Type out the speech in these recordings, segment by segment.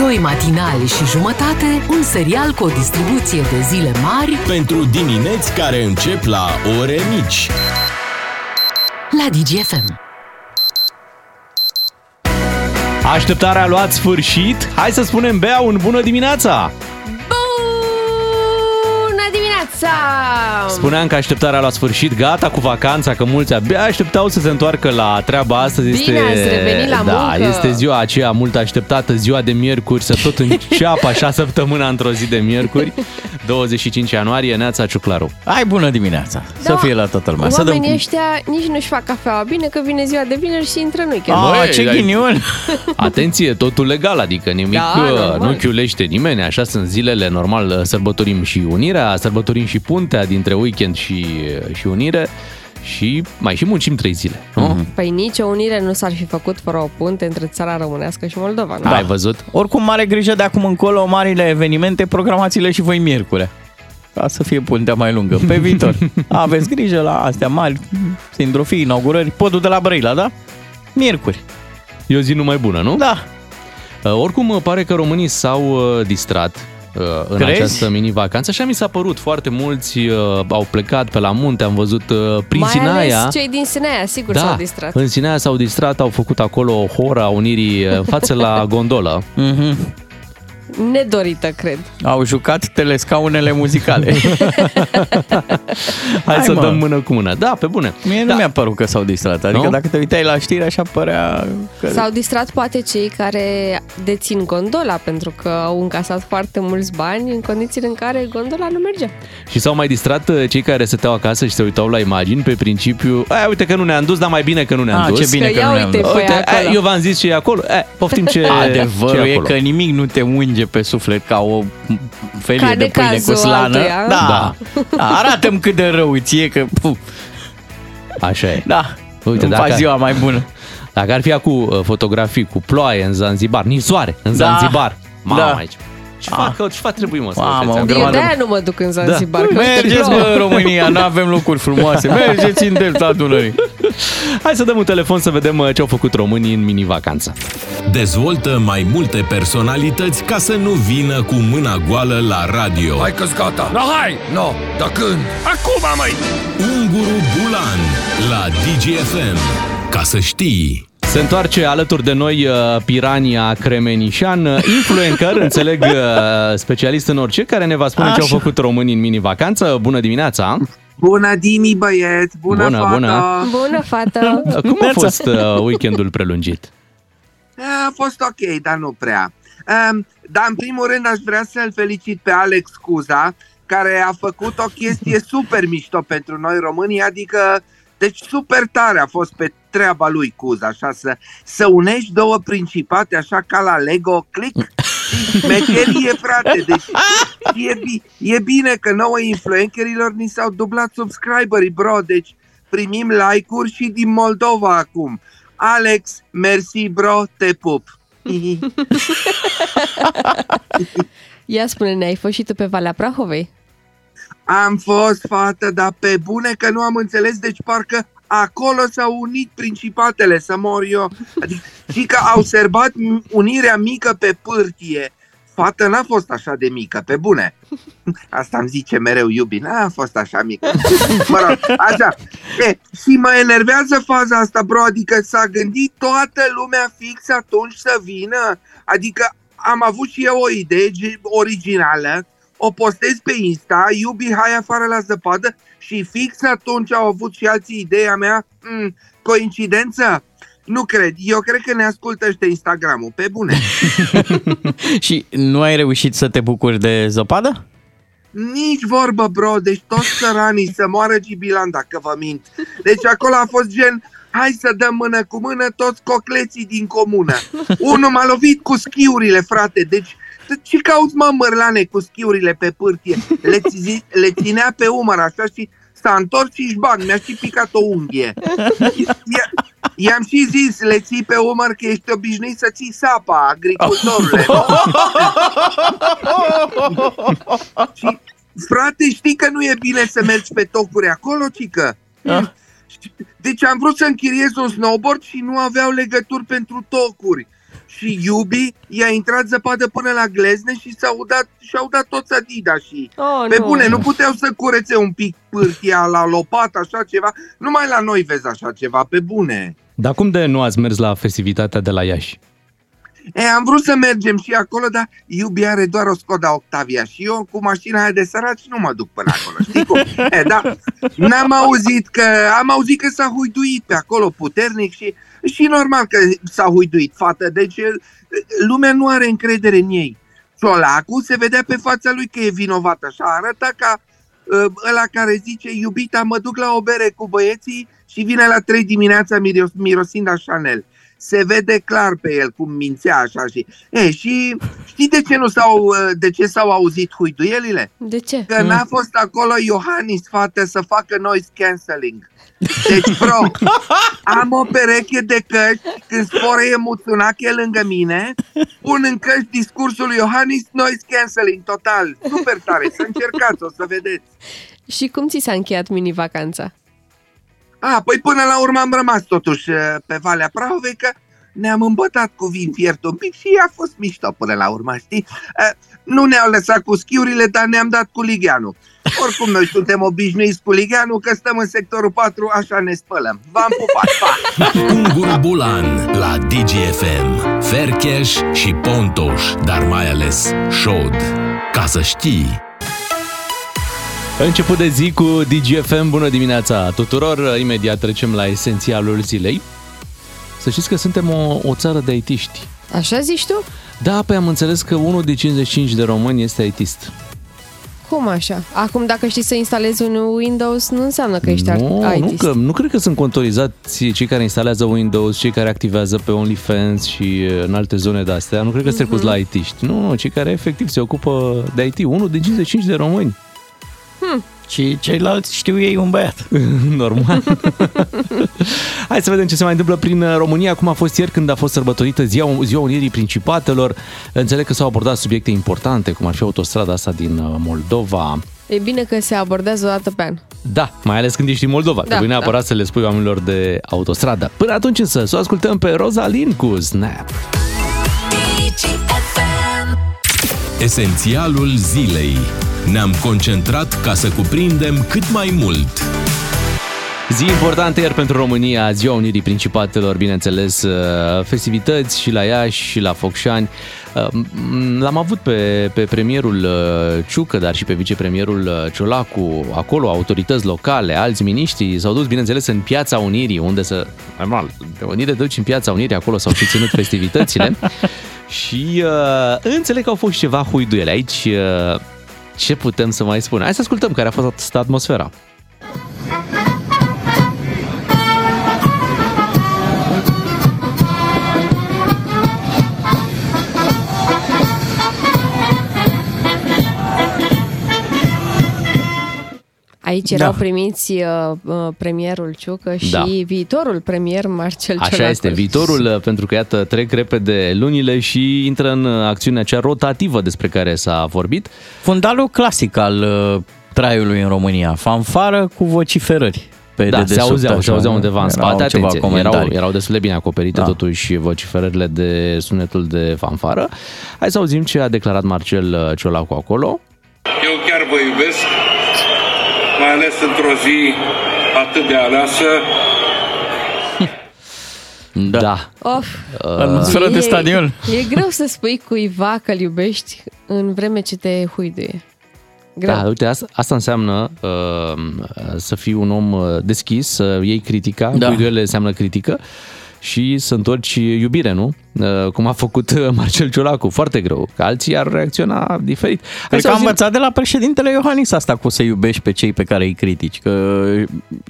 2 matinali și jumătate, un serial cu o distribuție de zile mari pentru dimineți care încep la ore mici. La Digi FM. Așteptarea a luat sfârșit. Hai să spunem Bea un bună dimineața! Bună dimineața! Spuneam că așteptarea a luat sfârșit, gata cu vacanța, că mulți abia așteptau să se întoarcă la treaba asta. Bine ați revenit la muncă! Este ziua aceea mult așteptată, ziua de miercuri, să tot înceapă așa săptămâna într-o zi de miercuri, 25 ianuarie, Neața Ciuclaru. Hai, bună dimineața! Da, să fie la toată lumea. Oamenii ăștia nici nu-și fac cafeaua bine, că vine ziua de vineri și intră în weekend. Ce ghinion! Atenție, totul legal, adică nimic, da, nu chiulește nimeni, așa sunt zilele, normal, sărbătorim și unirea, sărbătorim și puntea dintre weekend și unire. Și mai și muncim 3 zile, nu? Păi nici o unire nu s-ar fi făcut fără o punte între țara românească și Moldova, nu? Da. Ai văzut? Oricum, mare grijă de acum încolo, marile evenimente, programați-le și voi miercurea, ca să fie puntea mai lungă. Pe viitor, aveți grijă la astea mari, sindrofii, inaugurări, podul de la Brăila, da? Miercuri. E o zi numai bună, nu? Da. Oricum, pare că românii s-au distrat în această mini-vacanță. Așa mi s-a părut, foarte mulți au plecat pe la munte, am văzut prin Sinaia. Mai ales cei din Sinaia, sigur, da, s-au distrat. În Sinaia s-au distrat, au făcut acolo hora unirii față la gondolă. Nedorită, cred. Au jucat telescaunele muzicale. Hai să dăm mână cu mână. Da, pe bune. Mie nu mi-a părut că s-au distrat. Adică dacă te uitai la știri, așa părea că... S-au distrat poate cei care dețin gondola, pentru că au încasat foarte mulți bani în condițiile în care gondola nu mergea. Și s-au mai distrat cei care stăteau acasă și se uitau la imagini pe principiu: uite că nu ne-am dus, dar mai bine că nu ne-am dus. Ce bine că nu ne-am dus. Eu v-am zis ce e acolo. Poftim ce e acolo. Adevărul e că nimic nu te unge pe suflet ca o felie de pâine cu slană. Da. Arată-mi cât de rău ție că... Așa e. Da. Uite, îmi faci ziua mai bună. Dacă ar fi acum fotografii cu ploaie în Zanzibar, nisoare în Zanzibar. Mamă, aici. Ce fac trebuie, mă, să faceți? De-aia nu mă duc în Zanzibar. Da. Mergeți, în România, nu avem locuri frumoase. Mergeți în delta Dunării. Hai să dăm un telefon să vedem ce au făcut românii în mini-vacanță. Dezvoltă mai multe personalități ca să nu vină cu mâna goală la radio. Hai că-s gata! No, hai! No, da când? Acum, măi! Unguru Bulan la Digi FM. Ca să știi... Se întoarce alături de noi Pirania Cremenișan, influencer, înțeleg, specialist în orice, care ne va spune ce au făcut românii în mini-vacanță. Bună dimineața! Bună dimi, băieți! Bună fata! Bună fata! Cum a fost weekendul prelungit? A fost ok, dar nu prea. Dar în primul rând aș vrea să-l felicit pe Alex Cuza, care a făcut o chestie super mișto pentru noi românii, adică super tare a fost pe treaba lui Cuza, așa, să unești două principate, așa ca la Lego, click, mecherie, frate, deci e bine că nouă influencerilor ni s-au dublat subscriberii, bro, deci primim like-uri și din Moldova acum. Alex, mersi, bro, te pup! Ia spune-ne, ai fost și tu pe Valea Prahovei? Am fost, fată, dar pe bune că nu am înțeles, deci parcă acolo s-au unit principatele, să mor eu. Adică și că au sărbat unirea mică pe pârtie. Fată, n-a fost așa de mică, pe bune. Asta îmi zice mereu iubi, n-a fost așa mică. Mă rog, așa. Și mă enervează faza asta, bro, adică s-a gândit toată lumea fix atunci să vină. Adică am avut și eu o idee originală. O postez pe Insta, iubi, hai afară la zăpadă, și fix atunci au avut și alții ideea mea. Coincidență? Nu cred. Eu cred că ne ascultă ăștia Instagramul, pe bune. Și nu ai reușit să te bucuri de zăpadă? Nici vorbă, bro, deci toți săranii să moară Gibilan, dacă vă mint. Deci acolo a fost gen... Hai să dăm mână cu mână toți cocleții din comună. Unul m-a lovit cu schiurile, frate, deci... Ce cauți, mă, mărlane, cu schiurile pe pârtie? Le ținea pe umăr așa și s-a întors și-și bag, mi-a și picat o unghie. I-am și zis, le ții pe umăr că ești obișnuit să ții sapa, agricultorule. Și, frate, știi că nu e bine să mergi pe tocuri acolo, cică? Deci am vrut să închiriez un snowboard și nu aveau legături pentru tocuri. și Iubi i-a intrat zăpadă până la glezne și și-au dat toți adidașii. Oh, pe bune, nu puteau să curețe un pic pârtia la lopată, așa ceva? Numai la noi vezi așa ceva, pe bune. Dar cum de nu ați mers la festivitatea de la Iași? Am vrut să mergem și acolo, dar Iubi are doar o Skoda Octavia și eu cu mașina aia de săraci nu mă duc până acolo, știi cum? Da, am auzit că s-a huiduit pe acolo puternic și normal că s-a huiduit, fată, deci lumea nu are încredere în ei. Ciolacul se vedea pe fața lui că e vinovat, așa arăta ca ăla care zice, iubita, mă duc la o bere cu băieții și vine la 3 dimineața mirosind a Chanel. Se vede clar pe el cum mințea așa și... Și știi de ce s-au auzit huiduielile? De ce? Că n-a fost acolo Iohannis, fată, să facă noise cancelling. Deci, bro, am o pereche de căști, când sporeie Mutsunache lângă mine, pun în căști discursul lui Iohannis, noise cancelling total. Super tare, să încercați, o să vedeți. Și cum ți s-a încheiat mini-vacanța? Păi până la urmă am rămas totuși pe Valea Prahovei, că ne-am îmbătat cu vin fiert un pic și a fost mișto până la urmă, știi? Nu ne-au lăsat cu schiurile, dar ne-am dat cu ligheanul. Oricum noi suntem obișnuiți cu ligheanul, că stăm în sectorul 4, așa ne spălăm. V-am pupat, pa! Ungur Bulan la Digi FM. Fercheș și Pontoș, dar mai ales Șod. Ca să știi... Început de zi cu Digi FM, bună dimineața tuturor, imediat trecem la esențialul zilei. Să știți că suntem o țară de IT-ști. Așa zici tu? Da, păi am înțeles că unul din 55 de români este IT-ist. Cum așa? Acum dacă știi să instalezi un Windows, nu înseamnă că ești IT-ist. Nu cred că sunt contorizați cei care instalează Windows, cei care activează pe OnlyFans și în alte zone de astea. Nu cred că se trecut la IT-ști. Nu, cei care efectiv se ocupă de IT, unul din 55 de români. Și ceilalți știu ei un băiat. Normal. Hai să vedem ce se mai întâmplă prin România. Cum a fost ieri când a fost sărbătorită Ziua Unirii Principatelor. Înțeleg că s-au abordat subiecte importante, cum ar fi autostrada asta din Moldova. E bine că se abordează o dată pe an. Da, mai ales când ești în Moldova. Trebuie neapărat să le spui oamenilor de autostradă. Până atunci însă, să o ascultăm pe Rosalyn cu Snap. Esențialul zilei. Ne-am concentrat ca să cuprindem cât mai mult. Zi importantă ieri pentru România, Ziua Unirii Principatelor, bineînțeles, festivități și la Iași și la Focșani. L-am avut pe premierul Ciucă, dar și pe vicepremierul Ciolacu. Acolo autorități locale, alți miniștri s-au dus, bineînțeles, în Piața Unirii, unde să... Mai mal, unii te duci în Piața Unirii, acolo s-au și ținut festivitățile. Și înțeleg că au fost ceva huiduiele aici... Ce putem să mai spun? Hai să ascultăm care a fost atmosfera. Aici erau primiți premierul Ciucă și viitorul premier Marcel Ciolacu. Așa este, viitorul, pentru că iată trec repede lunile și intră în acțiunea cea rotativă despre care s-a vorbit. Fundalul clasic al traiului în România, fanfară cu vociferări. Da, se auzeau undeva în spate, atenție, erau destul de bine acoperite totuși vociferările de sunetul de fanfară. Hai să auzim ce a declarat Marcel Ciolacu acolo. Eu chiar vă iubesc, mai ales într-o zi atât de aleasă. Atmosferă de stadion. E greu să spui cuiva că-l iubești în vreme ce te huiduie. Greu. Da, uite, asta înseamnă să fii un om deschis, să iei critica, huiduiele înseamnă critică și să întorci iubire, nu? Cum a făcut Marcel Ciolacu, foarte greu, că alții ar reacționa diferit. Cred că am învățat de la președintele Iohannis asta cu să iubești pe cei pe care îi critici, că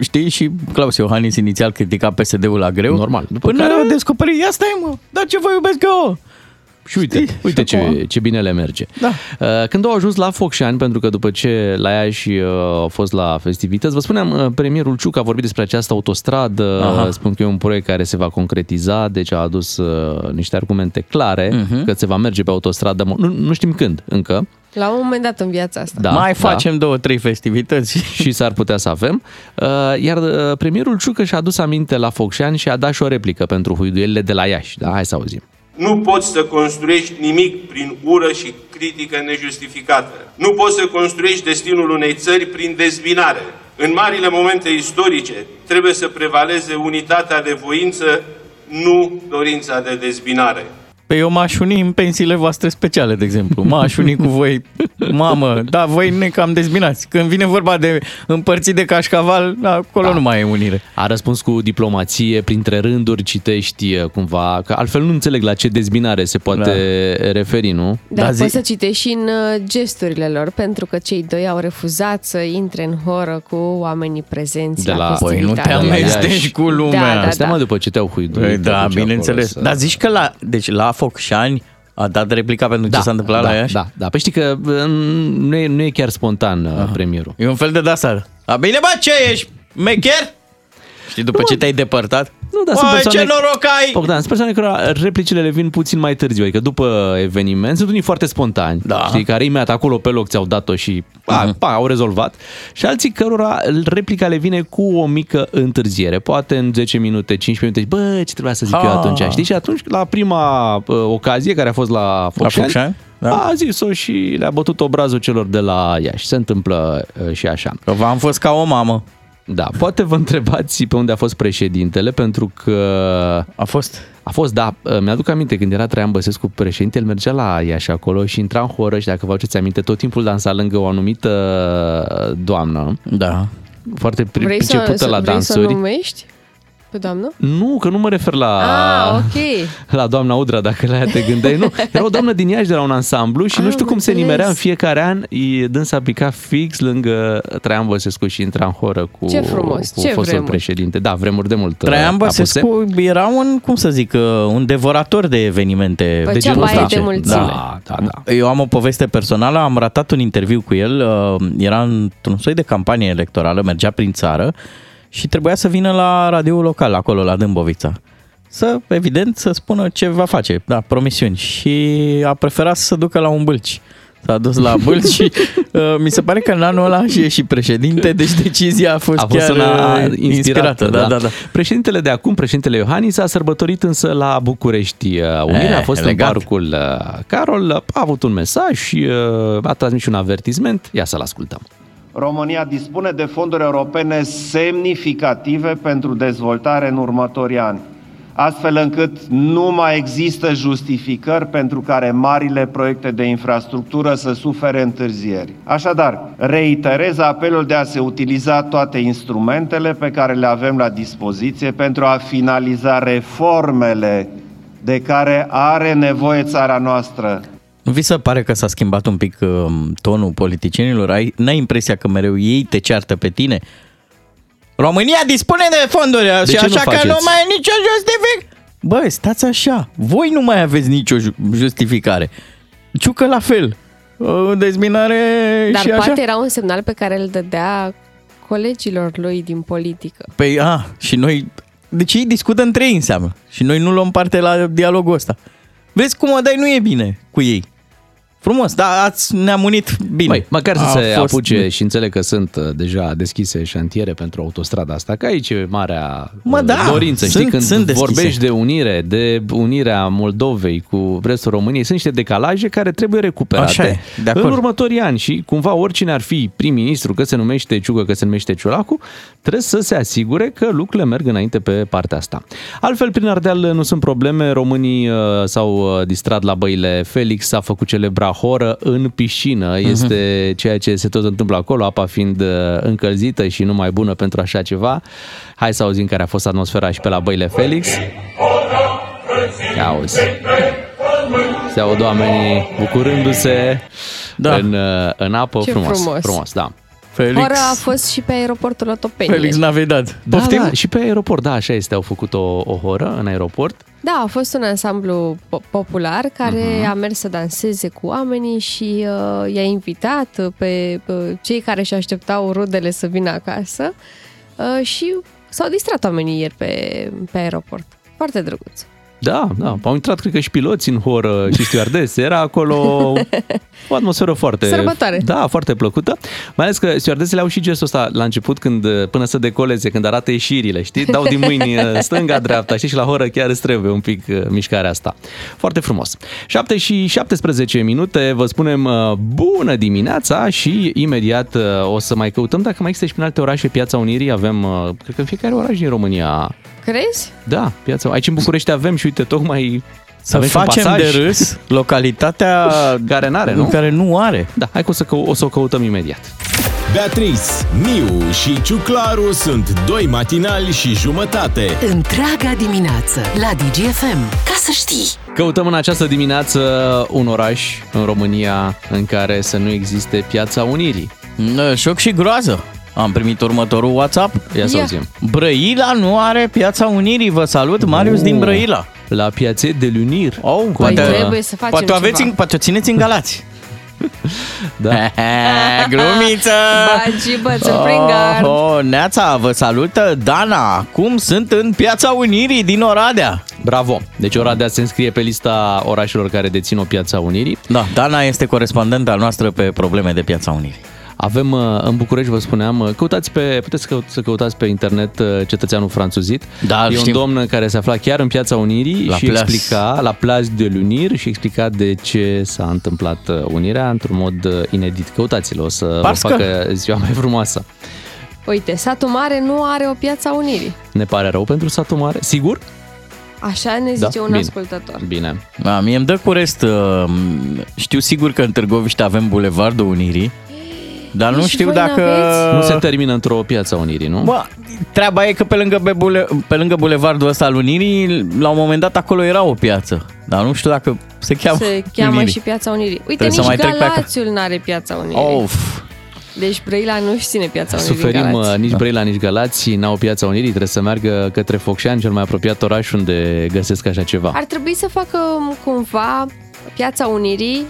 știi și Claus Iohannis inițial critica PSD-ul la greu. Normal. Până care... descoperi, ia stai mă, dar ce vă iubesc eu? Și uite ce bine le merge. Da. Când au ajuns la Focșani, pentru că după ce la Iași au fost la festivități, vă spuneam, premierul Ciucă a vorbit despre această autostradă. Aha. Spun că e un proiect care se va concretiza, deci a adus niște argumente clare că se va merge pe autostradă. Nu știm când încă. La un moment dat în viața asta. Facem 2-3 festivități. Și s-ar putea să avem. Iar premierul Ciucă și-a adus aminte la Focșani și a dat și o replică pentru huiduielile de la Iași. Da, hai să auzim. Nu poți să construiești nimic prin ură și critică nejustificată. Nu poți să construiești destinul unei țări prin dezbinare. În marile momente istorice trebuie să prevaleze unitatea de voință, nu dorința de dezbinare. Pe eu m-aș uni în pensiile voastre speciale, de exemplu. M-aș uni cu voi, mamă, da, voi ne cam dezbinați. Când vine vorba de împărțit de cașcaval, acolo da, nu mai e unire. A răspuns cu diplomație, printre rânduri citești cumva, că altfel nu înțeleg la ce dezbinare se poate referi, nu? Dar da, poți să citești și în gesturile lor, pentru că cei doi au refuzat să intre în horă cu oamenii prezenți de la festivitate. Păi nu te amestești cu lumea. Asta după ce te-au huiduit. Da, bineînțeles. Dar zici că la... Deci la Focșani a dat replica pentru ce s-a întâmplat la Iași? Da, da. Păi știi că nu e chiar spontan premierul. E un fel de dasar. A, bine, bă, ce ești? Mecher? Știi, după ce te-ai depărtat? Nu, dar sunt persoane... ce noroc ai! Bogdan, sunt persoane care replicile le vin puțin mai târziu, adică după eveniment, sunt unii foarte spontani, da, știi, care imediat acolo pe loc ți-au dat-o și au rezolvat, și alții cărora replica le vine cu o mică întârziere, poate în 10 minute, 15 minute, bă, ce trebuia să zic eu atunci, știi, și atunci, la prima ocazie care a fost la Focșani, a zis-o și le-a bătut obrazul celor de la Iași, se întâmplă și așa. Că v-am fost ca o mamă. Da, poate vă întrebați pe unde a fost președintele, pentru că... A fost, da. Mi-aduc aminte, când era Traian Băsescu președinte, el mergea la Iași acolo și intra în horă și, dacă vă aduceți aminte, tot timpul dansa lângă o anumită doamnă. Da. Foarte pricepută la dansuri. Vrei să o numești? Pe doamnă? Nu, că nu mă refer la la doamna Udra, dacă la ea te gândeai. Nu, era o doamnă din Iași de la un ansamblu și nu știu cum se nimerea în fiecare an. Dânsa pica fix lângă Traian Băsescu și intra în horă cu... Ce frumos, cu ce fostul vremuri. Președinte. Da, vremuri de mult. Traian Băsescu era un, cum să zic, un devorator de evenimente. Făcea baie de mulțime. Da. Eu am o poveste personală, am ratat un interviu cu el, era într-un soi de campanie electorală, mergea prin țară și trebuia să vină la radio local, acolo, la Dâmbovița. Să spună ce va face, da, promisiuni. Și a preferat să se ducă la un bâlci. S-a dus la bâlci și mi se pare că în anul ăla și e și președinte, deci decizia a fost chiar inspirată. Da. Președintele de acum, președintele Iohannis, a sărbătorit însă la București. Unirea a fost legat în parcul Carol, a avut un mesaj și a transmis un avertisment. Ia să-l ascultăm. România dispune de fonduri europene semnificative pentru dezvoltare în următorii ani, astfel încât nu mai există justificări pentru care marile proiecte de infrastructură să sufere întârzieri. Așadar, reiterez apelul de a se utiliza toate instrumentele pe care le avem la dispoziție pentru a finaliza reformele de care are nevoie țara noastră. Nu vi se pare că s-a schimbat un pic tonul politicienilor? N-ai impresia că mereu ei te ceartă pe tine? România dispune de fonduri și așa că nu mai e nicio justificare. Băi, stați așa, voi nu mai aveți nicio justificare. Ciucă la fel, dezminare și așa. Dar poate era un semnal pe care îl dădea colegilor lui din politică. Păi, și noi... Deci ei discută între ei, înseamnă. Și noi nu luăm parte la dialogul ăsta. Vezi cum o dai, nu e bine cu ei. Frumos, dar ne-am unit bine. Băi, măcar să se apuce și înțeleg că sunt deja deschise șantiere pentru autostrada asta, că aici e marea dorință. Știi, când vorbești de unirea Moldovei cu restul României, sunt niște decalaje care trebuie recuperate în următorii ani și cumva oricine ar fi prim-ministru, că se numește Ciugă, că se numește Ciolacu, trebuie să se asigure că lucrurile merg înainte pe partea asta. Altfel, prin Ardeal nu sunt probleme, românii s-au distrat la Băile Felix, s-a făcut celebra horă în piscină, este ceea ce se tot întâmplă acolo, apa fiind încălzită și nu mai bună pentru așa ceva. Hai să auzim care a fost atmosfera și pe la Băile Felix. Auzi. Se aud oamenii bucurându-se în apă. Ce frumos, da. Felix. Ora a fost și pe aeroportul Otopeni. Felix Navidad. Poftim? Da, și pe aeroport, așa este, au făcut o horă în aeroport. Da, a fost un ansamblu popular care a mers să danseze cu oamenii și i-a invitat pe cei care își așteptau rudele să vină acasă și s-au distrat oamenii ieri pe aeroport. Foarte drăguț. Da, da. Au intrat, cred că, și piloți în horă și stewardese. Era acolo o atmosferă foarte... Sărbătoare. Da, foarte plăcută. Mai ales că stewardesele au și gestul ăsta la început, când, până să decoleze, când arată ieșirile, știi? Dau din mâini stânga-dreapta, știi? Și la horă chiar îți trebuie un pic mișcarea asta. Foarte frumos. 7 și 17 minute, vă spunem bună dimineața și imediat o să mai căutăm dacă mai există și prin alte orașe Piața Unirii. Avem, cred că în fiecare oraș din România... Crezi? Da, Piața. Aici în București avem și uite, tocmai să facem de râs localitatea care n-are, nu? Care nu are. Da, hai că o să o căutăm imediat. Beatrice, Miu și Ciuclaru sunt 2 matinali și jumătate. Întreaga dimineață la Digi FM. Ca să știi. Căutăm în această dimineață un oraș în România în care să nu existe Piața Unirii. Șoc și groază. Am primit următorul WhatsApp. Ia să auzim. Brăila nu are Piața Unirii. Vă salut, Marius din Brăila. La Piața de l'Unir. Oh, păi trebuie să facem ceva. Poate o țineți în Galați. Da. Glumiță! Bagi bățul prin gard. Neața, vă salută Dana. Cum sunt în Piața Unirii din Oradea. Bravo! Deci Oradea se înscrie pe lista orașelor care dețin o Piața Unirii. Da, Dana este corespondenta noastră pe probleme de Piața Unirii. Avem în București, vă spuneam, puteți să căutați pe internet cetățeanul franțuzit. Da, e un domn care se afla chiar în Piața Unirii la și explica la Place de l'Unir și explica de ce s-a întâmplat unirea într-un mod inedit. Căutați-l, o să vă facă ziua mai frumoasă. Uite, Satu Mare nu are o Piața Unirii. Ne pare rău pentru Satu Mare, sigur? Așa ne zice un ascultător. Bine. Mie îmi dă cu rest. Știu sigur că în Târgoviște avem Bulevardul Unirii. Dar nu știu dacă... Nu se termină într-o Piața Unirii, nu? Bă, treaba e că pe lângă bulevardul ăsta al Unirii, la un moment dat acolo era o piață. Dar nu știu dacă se cheamă Unirii. Și Piața Unirii. Uite, trebuie nici Galațiul n-are Piața Unirii. Of. Deci Brăila nu-și ține Piața Unirii. Suferim, nici Brăila, nici Galați n-au Piața Unirii. Trebuie să meargă către Focșani, cel mai apropiat oraș unde găsesc așa ceva. Ar trebui să facă cumva Piața Unirii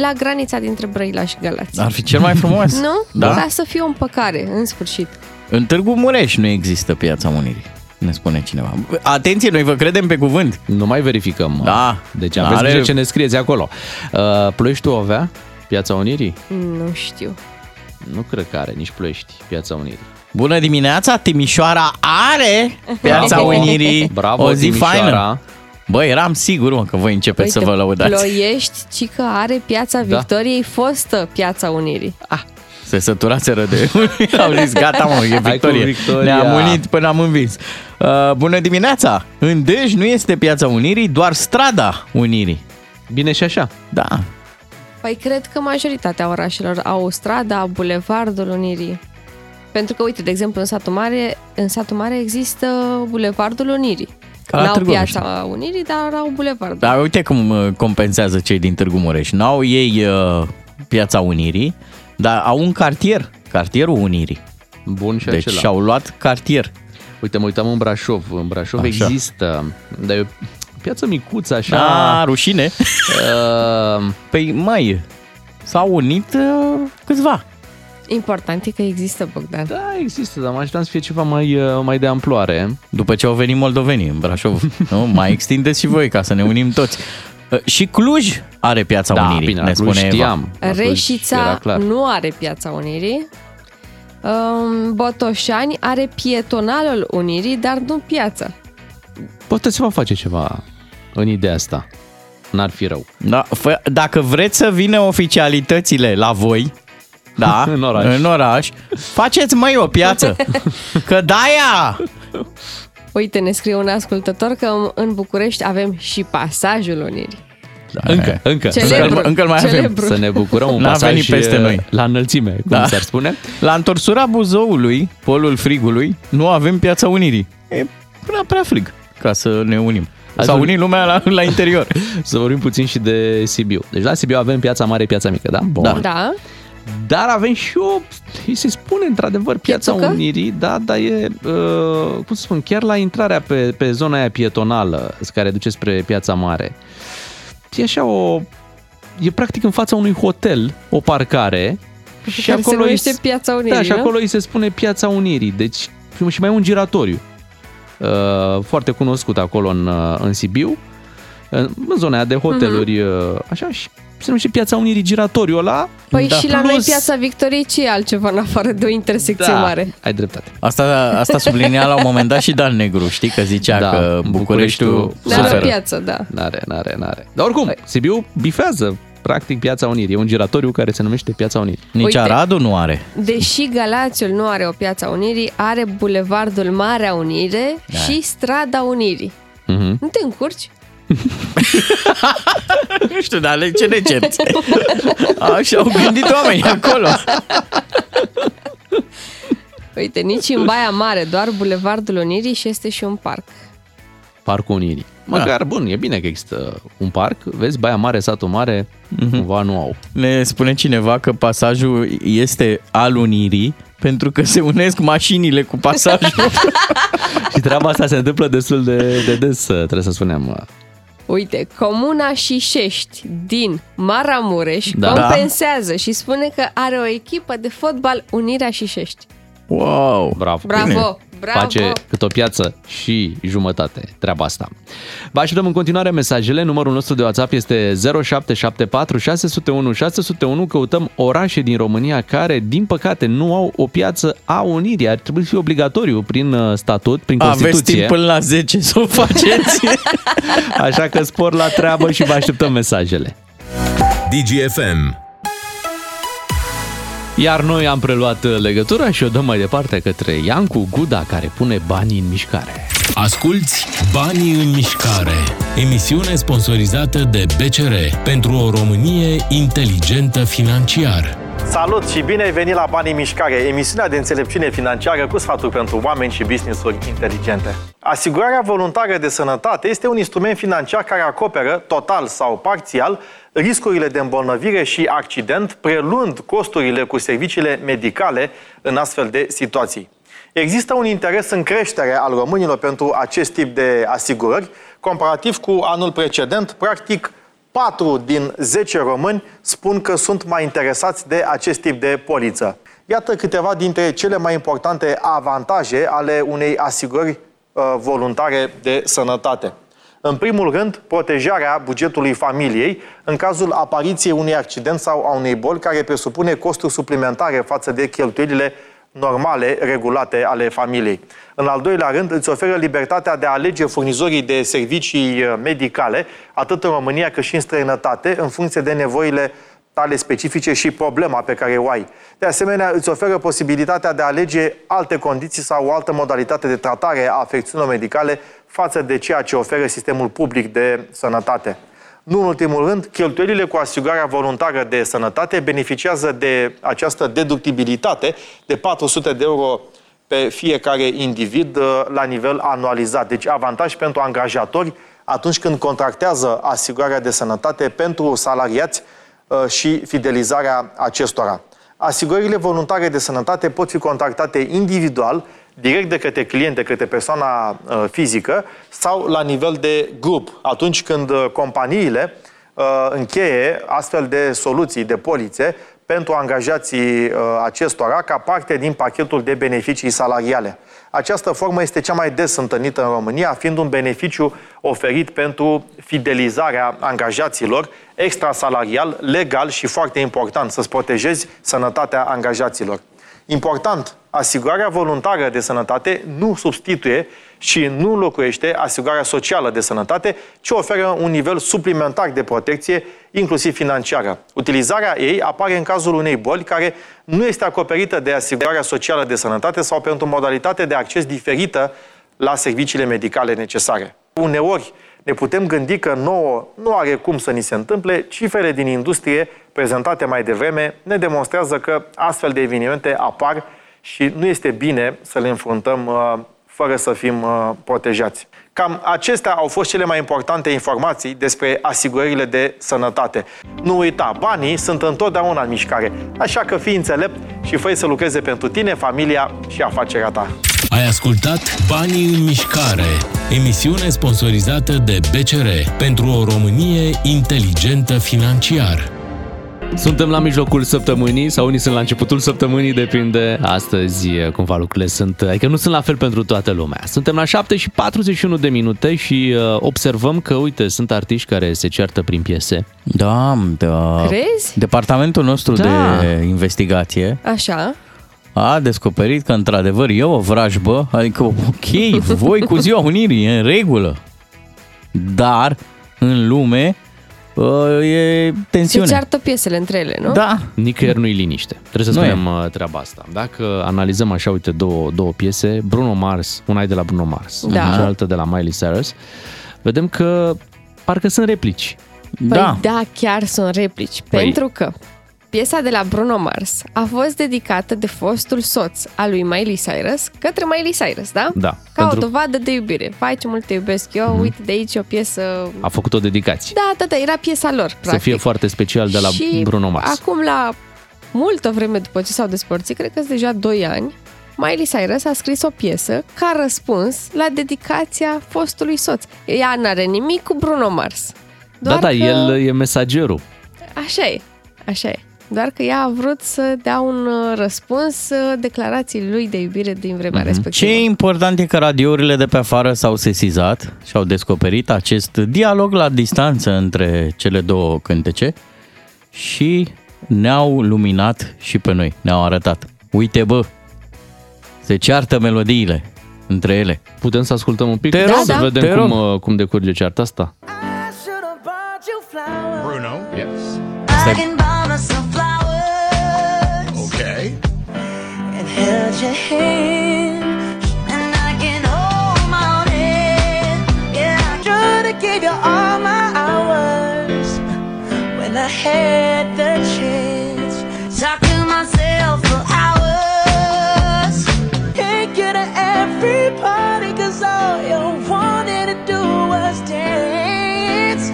la granița dintre Brăila și Galați. Ar fi cel mai frumos. Nu? Da? Dar să fie o împăcare, în sfârșit. În Târgu Mureș nu există Piața Unirii, ne spune cineva. Atenție, noi vă credem pe cuvânt. Nu mai verificăm. Da. Deci aveți grijă ce ne scrieți acolo. Ploiești tu avea Piața Unirii? Nu știu. Nu cred că are nici Ploiești Piața Unirii. Bună dimineața, Timișoara are Piața Unirii. Bravo, o zi Timișoara. Faină. Bă, eram sigur, că voi începeți să vă lăudați. Ploiești, cică are Piața Victoriei, fostă Piața Unirii. Se săturaseră de unii, au zis, gata mă, e Victorie. Ne-am unit până am învins. Bună dimineața! În Dej nu este Piața Unirii, doar strada Unirii. Bine și așa. Da. Păi cred că majoritatea orașelor au strada, bulevardul Unirii. Pentru că, uite, de exemplu, în Satu Mare există bulevardul Unirii. N-au Piața Unirii, dar au bulevardul. Dar uite cum compensează cei din Târgu Mureș. N-au ei Piața Unirii, dar au un cartier, cartierul Unirii. Bun și deci acela. Și-au luat cartier. Uite, mă uitam în Brașov. În Brașov există, dar e o piață micuță, așa. Da, rușine. Păi mai s-au unit câțiva. Important e că există, Bogdan. Da, există, dar mă așteptam să fie ceva mai de amploare. După ce au venit moldovenii în Brașov, nu? Mai extindeți și voi ca să ne unim toți. Și Cluj are Piața Unirii, bine, ne spune Eva. Reșița nu are Piața Unirii. Botoșani are Pietonalul Unirii, dar nu piață. Poate se va face ceva în ideea asta. N-ar fi rău. Da, dacă vreți să vină oficialitățile la voi... Da, în oraș. Faceți, măi, o piață. Că de-aia! Uite, ne scrie un ascultător că în București avem și Pasajul Unirii. Da, încă. Celebru. Încă mai avem. Să ne bucurăm, un pasaj peste noi. La înălțime, cum s-ar spune. La întorsura Buzoului, polul frigului, nu avem Piața Unirii. E prea frig ca să ne unim. S-au unit lumea la interior. Să vorbim puțin și de Sibiu. Deci la Sibiu avem Piața Mare, Piața Mică, da? Bun. Da. Dar avem și se spune într-adevăr Piața Unirii, da, dar e, cum să spun, chiar la intrarea pe zona aia pietonală care duce spre Piața Mare. E așa e practic în fața unui hotel, o parcare și acolo este Piața Unirii. Da, și acolo îi se spune Piața Unirii. Deci și mai e un giratoriu. foarte cunoscut acolo în Sibiu, în zona de hoteluri, așa, și se numește Piața Unirii, giratoriul ăla. Păi da. Și la noi Piața Victoriei ce e altceva în afară de o intersecție mare? Ai dreptate. Asta sublinea la un moment dat și Dan Negru, știi? Că zicea că Bucureștiul suferă. N-are piață, da. N-are. Dar oricum, Sibiu bifează practic Piața Unirii. E un giratoriu care se numește Piața Unirii. Nici Aradul nu are. Deși Galațiul nu are o Piața Unirii, are Bulevardul Marea Unire și Strada Unirii. Nu te încurci? Nu știu, dar ce necet. Așa au gândit oamenii acolo. Uite, nici în Baia Mare, doar Bulevardul Unirii și este și un parc. Parcul Unirii. Măcar, bun, e bine că există un parc. Vezi, Baia Mare, Satu Mare, cumva nu au. Ne spune cineva că pasajul este al Unirii, pentru că se unesc mașinile cu pasajul. Și treaba asta se întâmplă destul de des, trebuie să spunem. Uite, Comuna Șișești din Maramureș compensează și spune că are o echipă de fotbal Unirea Șișești. Wow! Bravo! Face cât o piață și jumătate treaba asta. Vă așteptăm în continuare mesajele. Numărul nostru de WhatsApp este 0774 601 601. Căutăm orașe din România care, din păcate, nu au o piață a Unirii. Ar trebui să fie obligatoriu prin statut, prin Constituție. Aveți timp până la 10 să o faceți. Așa că spor la treabă și vă așteptăm mesajele. Digi FM. Iar noi am preluat legătura și o dăm mai departe către Iancu Guda, care pune banii în mișcare. Asculți Banii în mișcare, emisiune sponsorizată de BCR pentru o Românie inteligentă financiar. Salut și bine ai venit la Banii în mișcare, emisiunea de înțelepciune financiară cu sfaturi pentru oameni și business-uri inteligente. Asigurarea voluntară de sănătate este un instrument financiar care acoperă, total sau parțial, riscurile de îmbolnăvire și accident, preluând costurile cu serviciile medicale în astfel de situații. Există un interes în creștere al românilor pentru acest tip de asigurări. Comparativ cu anul precedent, practic 4 din 10 români spun că sunt mai interesați de acest tip de poliță. Iată câteva dintre cele mai importante avantaje ale unei asigurări voluntare de sănătate. În primul rând, protejarea bugetului familiei în cazul apariției unui accident sau a unei boli care presupune costuri suplimentare față de cheltuielile normale, regulate ale familiei. În al doilea rând, îți oferă libertatea de a alege furnizorii de servicii medicale, atât în România cât și în străinătate, în funcție de nevoile tale specifice și problema pe care o ai. De asemenea, îți oferă posibilitatea de a alege alte condiții sau o altă modalitate de tratare a afecțiunilor medicale față de ceea ce oferă sistemul public de sănătate. Nu în ultimul rând, cheltuielile cu asigurarea voluntară de sănătate beneficiază de această deductibilitate de 400 de euro pe fiecare individ la nivel anualizat. Deci avantaj pentru angajatori atunci când contractează asigurarea de sănătate pentru salariați și fidelizarea acestora. Asigurările voluntare de sănătate pot fi contractate individual, direct de către client, de către persoana fizică sau la nivel de grup, atunci când companiile încheie astfel de soluții de polițe pentru angajații acestora ca parte din pachetul de beneficii salariale. Această formă este cea mai des întâlnită în România, fiind un beneficiu oferit pentru fidelizarea angajaților extrasalarial, legal și foarte important, să-ți protejezi sănătatea angajaților. Important, asigurarea voluntară de sănătate nu substituie și nu înlocuiește asigurarea socială de sănătate, ci oferă un nivel suplimentar de protecție, inclusiv financiară. Utilizarea ei apare în cazul unei boli care nu este acoperită de asigurarea socială de sănătate sau pentru modalitate de acces diferită la serviciile medicale necesare. Uneori ne putem gândi că nouă nu are cum să ni se întâmple, cifrele din industrie prezentate mai devreme ne demonstrează că astfel de evenimente apar și nu este bine să le înfruntăm fără să fim protejați. Cam acestea au fost cele mai importante informații despre asigurările de sănătate. Nu uita, banii sunt întotdeauna în mișcare, așa că fii înțelept și fă-i să lucreze pentru tine, familia și afacerea ta. Ai ascultat Banii în mișcare, emisiune sponsorizată de BCR pentru o Românie inteligentă financiar. Suntem la mijlocul săptămânii sau unii sunt la începutul săptămânii, depinde astăzi cumva lucrurile sunt, adică nu sunt la fel pentru toată lumea. Suntem la 7:41 și observăm că, uite, sunt artiști care se ceartă prin piese. Da. Crezi? Departamentul nostru de investigație. Așa. A descoperit că, într-adevăr, e o vrajbă, adică, ok, voi cu Ziua Unirii, e în regulă, dar în lume e tensiune. Se ceartă piesele între ele, nu? Da. Nicăieri nu-i liniște. Trebuie să spunem treaba asta. Dacă analizăm așa, uite, două piese, Bruno Mars, una e de la Bruno Mars, cealaltă de la Miley Cyrus, vedem că parcă sunt replici. Păi da, chiar sunt replici, pentru că piesa de la Bruno Mars a fost dedicată de fostul soț al lui Miley Cyrus către Miley Cyrus, da? Da. O dovadă de iubire. Fai ce mult te iubesc eu, uite de aici o piesă... A făcut o dedicație. Da, era piesa lor, practic. Să fie foarte special de la și Bruno Mars. Și acum, la multă vreme după ce s-au despărțit, cred că sunt deja 2 ani, Miley Cyrus a scris o piesă ca răspuns la dedicația fostului soț. Ea n-are nimic cu Bruno Mars. Doar că... el e mesagerul. Așa e. Doar că ea a vrut să dea un răspuns declarației lui de iubire din vremea respectivă. Ce important e că radiourile de pe afară s-au sesizat și au descoperit acest dialog la distanță între cele două cântece și ne-au luminat și pe noi, ne-au arătat. Uite, bă, se ceartă melodiile între ele. Putem să ascultăm un pic? Te rog, să vedem cum decurge cearta asta. Bruno? Yes. Held your hand and I can hold my own hand. Yeah, I tried to give you all my hours when I had the chance. Talk to myself for hours. Can't get to every party 'cause all you wanted to do was dance.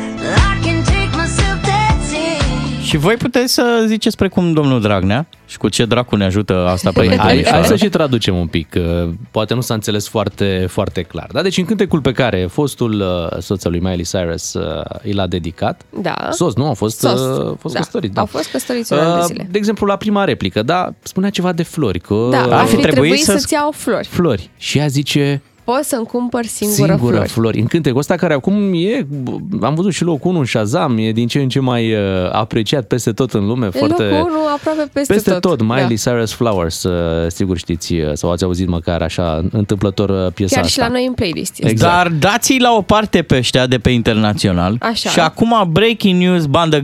I can take myself dancing. Și voi puteți să ziceți precum domnul Dragnea. Și cu ce dracu ne ajută asta pe Timișoara? Hai să și traducem un pic, poate nu s-a înțeles foarte, foarte clar. Da? Deci în cântecul pe care fostul soț al lui Miley Cyrus i l-a dedicat, au fost căsătoriți un an de zile. De exemplu, la prima replică, spunea ceva de flori. Că ar fi trebuit să-ți iau flori. Și ea zice... Poți să-mi cumpări singură flori. În cântecul ăsta, care acum e, am văzut și locul 1 în Shazam, e din ce în ce mai apreciat peste tot în lume. Locul 1 aproape peste tot. Miley Cyrus Flowers, sigur știți, sau ați auzit măcar așa întâmplător piesa asta. Chiar și la noi în playlist. Exact. Dar dați-i la o parte pe ăștia de pe internațional. Așa. Și acum breaking news, bandă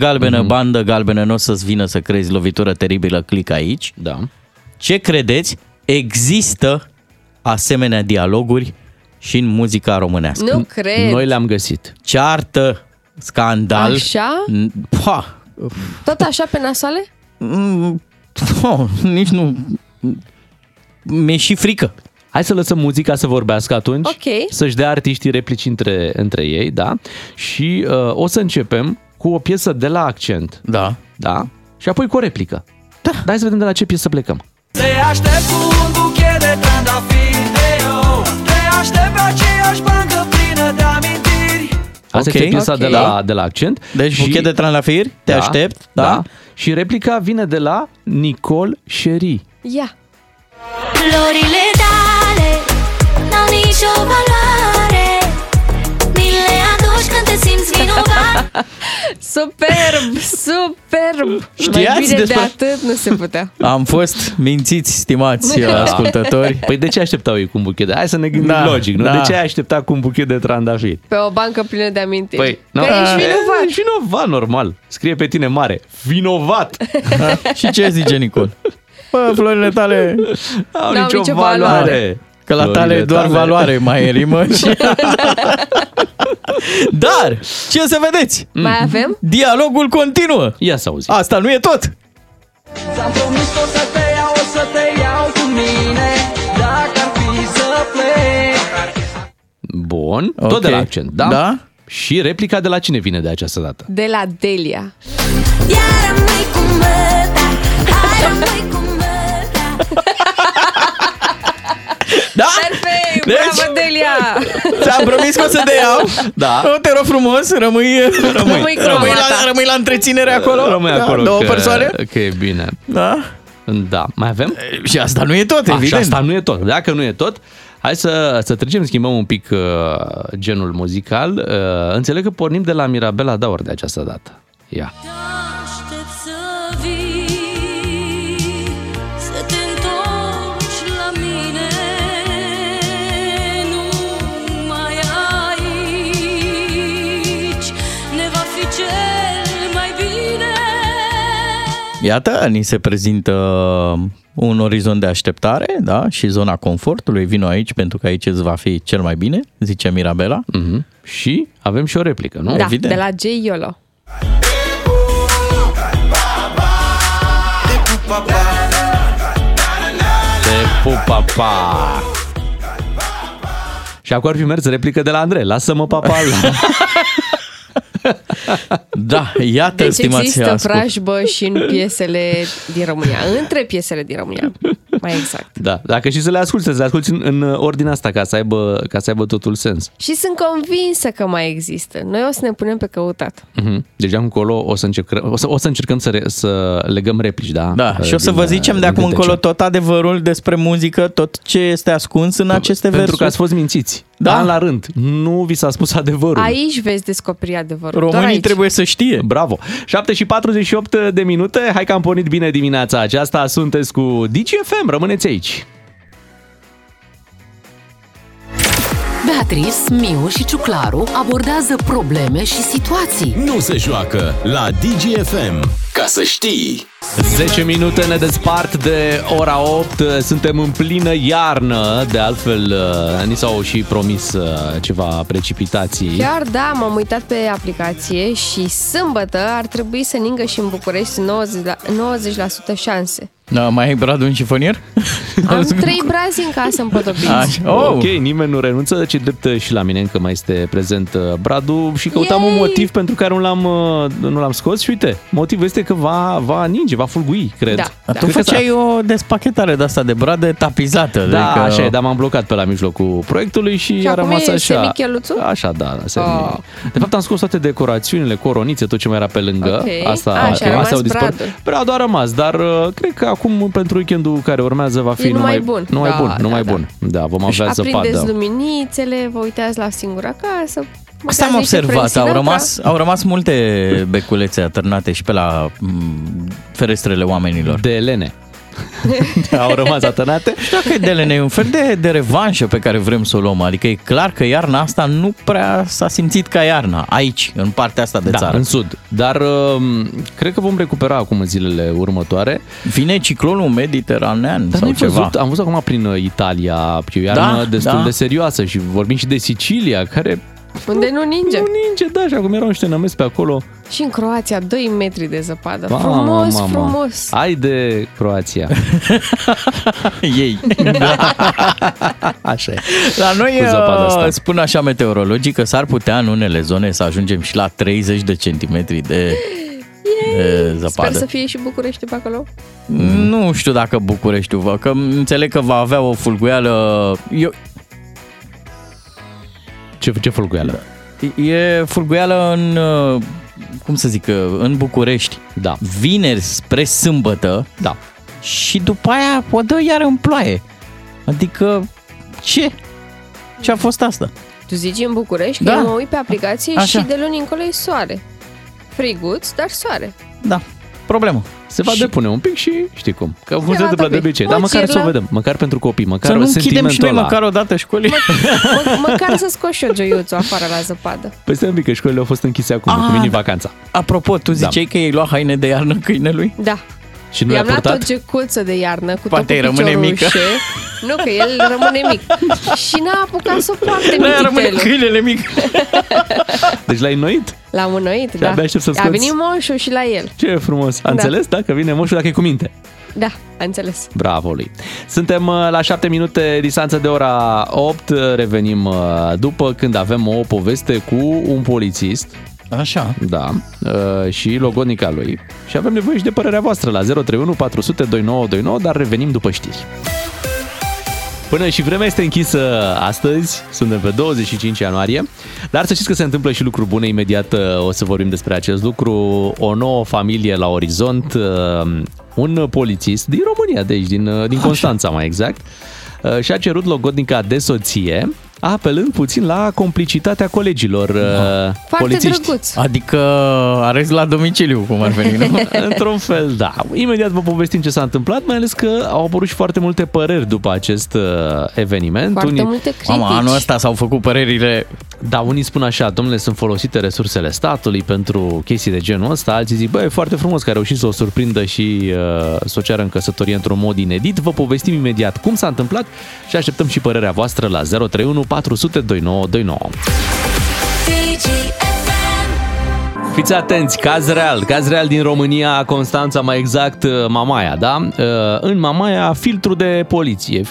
galbenă, nu o să-ți vină să crezi, lovitură teribilă, click aici. Da. Ce credeți? Există asemenea dialoguri și în muzica românească. Nu cred. Noi le-am găsit. Ceartă, scandal. Așa? Tot așa pe nasoale? Nici nu. Mi-e și frică. Hai să lăsăm muzica să vorbească atunci. Okay. Să-și dea artiștii replici între ei, da? Și o să începem cu o piesă de la Accent. Da. Și apoi cu o replică. Da. Dar hai să vedem de la ce piesă plecăm. Te aștept cu un buchet de trandafiri de ou. Te aștept pe aceeași bancă plină de amintiri. Asta este piesa de la Accent. Deci și... buchet de trandafiri, te aștept. Da. Și replica vine de la Nicole Sherry. Ia. Florile tale n-au nicio valoare. Mi le aduci când te simți vinovat. Superb! Știați, mai bine de atât nu se putea. Am fost mințiți, stimați ascultători. Păi de ce așteptau ei cu un buchet? Hai să ne gândim logic, nu? De ce ai așteptat cu un buchet de trandafiri? Pe o bancă plină de amintiri. Păi, ești vinovat, normal. Scrie pe tine mare, vinovat! Și ce zice Nicol? Florile tale n-au nicio valoare. Că la tale doar valoare mai e rimă. Dar, ce să vedeți? Mai avem? Dialogul continuă. Ia să auzi. Asta nu e tot. S-am promis că o să te iau cu mine, dacă ar fi să plec. Bun, tot de la Accent, da? Și replica de la cine vine de această dată? De la Delia. Iar mai cu măta, hai mai cu măta. Da? Perfect! Bravo, Delia! Ți-am promis că o să te iau. Da. O, te rog frumos, rămâi la întreținere acolo. Rămâi acolo. Două persoane? Că e bine. Da? Da. Mai avem? Și asta nu e tot, evident. Și asta nu e tot. Dacă nu e tot, hai să trecem, schimbăm un pic genul muzical. Înțeleg că pornim de la Mirabela Daur de această dată. Ia. Iată, ni se prezintă un orizont de așteptare, da? Și zona confortului. Vino aici pentru că aici îți va fi cel mai bine, zice Mirabela. Mm-hmm. Și avem și o replică, nu? Da, evident. De la J. Iolo. Te pupa pa. Și acum ar fi mers replică de la Andrei. Lasă-mă papa. Da, iată, deci există vrajbă și în piesele din România, între piesele din România, mai exact. Da, dacă și să le asculți în ordinea asta ca să aibă totul sens. Și sunt convinsă că mai există. Noi o să ne punem pe căutat. Mm-hmm. Deci încolo o să încercăm să legăm replici, da? Da, și o să vă zicem de acum încolo tot adevărul despre muzică, tot ce este ascuns în aceste versuri. Pentru că ați fost mințiți. Da, an la rând. Nu vi s-a spus adevărul. Aici veți descoperi adevărul. Românii trebuie să știe. Bravo. 7:48 de minute. Hai că am pornit bine dimineața aceasta. Sunteți cu Digi FM. Rămâneți aici. Beatrice, Miu și Ciuclaru abordează probleme și situații. Nu se joacă la Digi FM. Ca să știi. 10 minute ne despart de ora 8. Suntem în plină iarnă. De altfel, ni s-au și promis ceva precipitații. Chiar da, m-am uitat pe aplicație și sâmbătă ar trebui să ningă și în București 90% șanse. Da, mai ai brad un șifonier? Am 3 brazi în casă împotoliți. Ok, nimeni nu renunță, ci drept și la mine încă mai este prezent bradul și căutam un motiv pentru care nu l-am scos și uite, motivul este că va ninge, va fulgui, cred. Da. Tu făceai o despachetare de asta de brade tapizată. Da, adică... așa e, dar m-am blocat pe la mijlocul proiectului și a rămas așa. Și acum e semicheluțul? Așa, da. De fapt am scos toate decorațiunile, coronițe, tot ce mai era pe lângă. Okay. Asta au dispărut. Bradul a rămas, dar cred că acum pentru weekendul care urmează va fi numai bun. Da, vom avea zăpadă. Aprindeți luminițele, vă uitați la singura casă. Asta am observat, au rămas multe beculețe atârnate și pe la ferestrele oamenilor. De lene. Au rămas atârnate. Și dacă e de lene, e un fel de revanșă pe care vrem să o luăm. Adică e clar că iarna asta nu prea s-a simțit ca iarna aici, în partea asta de țară. În sud. Dar cred că vom recupera acum în zilele următoare. Vine ciclonul mediteranean sau ceva. Am văzut acum prin Italia o iarnă destul de serioasă și vorbim și de Sicilia, care... unde nu ninge. Nu ninge, da, și acum erau niște nămezi pe acolo. Și în Croația, 2 metri de zăpadă. Mama, frumos. Hai de Croația. Ei. Da. Așa e. La noi, spun așa meteorologic, că s-ar putea în unele zone să ajungem și la 30 de centimetri de zăpadă. Sper să fie și Bucureștiul pe acolo. Nu știu dacă Bucureștiul, că înțeleg că va avea o fulguială... Ce fulguială? E fulguială în, cum să zic, în București. Da. Vineri spre sâmbătă. Da. Și după aia o dă iar în ploaie. Adică, ce a fost asta? Tu zici în București, că eu mă uit pe aplicație și de luni încolo e soare. Friguț, dar soare. Da. Problemă. Se va depune un pic și știi cum. Că se întâmplă de obicei. Dar măcar să o vedem. Măcar pentru copii. Măcar sentimentul ăla. Să nu închidem și noi măcar o dată școlii. Măcar să scoși și eu joiuțul afară la zăpadă. Păi stai un pic, că școlile au fost închise acum. Cu mini-vacanța. Apropo, tu ziceai că ei lua haine de iarnă câinelui? Da. Și nu i-am luat o gecuță de iarnă cu tot piciorul mică. Nu, că el rămâne mic. Și n-a apucat să o poarte mititelul. Rămâne câinele mic. Deci l-ai înnoit? L-am înnoit, da. A venit moșul și la el. Ce frumos. A înțeles, da? Că vine moșul dacă e cu minte. Da, a înțeles. Bravo lui. Suntem la 7 minute distanță de ora 8. Revenim după, când avem o poveste cu un polițist. Așa. Da. Și logodnica lui. Și avem nevoie și de părerea voastră la 031 400 2929, dar revenim după știri. Până și vremea este închisă astăzi, suntem pe 25 ianuarie, dar să știți că se întâmplă și lucruri bune, imediat o să vorbim despre acest lucru. O nouă familie la orizont, un polițist din România, deci din Constanța mai exact, și-a cerut logodnica de soție, apelând puțin la complicitatea colegilor polițiști. Drăguț. Adică arest la domiciliu, cum ar veni, nu? Într-un fel, da. Imediat vă povestim ce s-a întâmplat, mai ales că au apărut și foarte multe păreri după acest eveniment. Multe critici. Mama, anul ăsta s-au făcut părerile... Da, unii spun așa, domnule, sunt folosite resursele statului pentru chestii de genul ăsta, alții zic, băi, e foarte frumos că a reușit să o surprindă și să o ceară în căsătorie într-un mod inedit. Vă povestim imediat cum s-a întâmplat și așteptăm și părerea voastră la 031 400 2929. Fiți atenți, caz real din România, Constanța mai exact, Mamaia, da? În Mamaia, filtrul de poliție,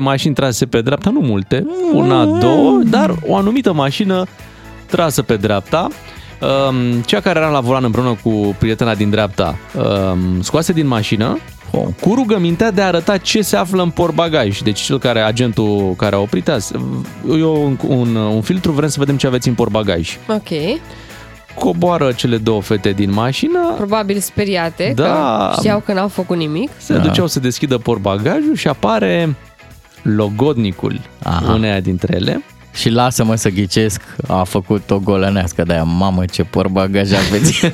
mașini trase pe dreapta, nu multe, una, două, dar o anumită mașină trasă pe dreapta. Cea care era la volan împreună cu prietena din dreapta, scoase din mașină, cu rugămintea de a arăta ce se află în portbagaj. Deci agentul care a oprit azi, un filtru, vrem să vedem ce aveți în portbagaj. Ok. Coboară cele două fete din mașină. Probabil speriate, da, că știau că n-au făcut nimic. Se duceau să deschidă portbagajul și apare logodnicul uneia dintre ele. Și lasă-mă să ghicesc, a făcut o golănească de aia, mamă, ce portbagaj aveți.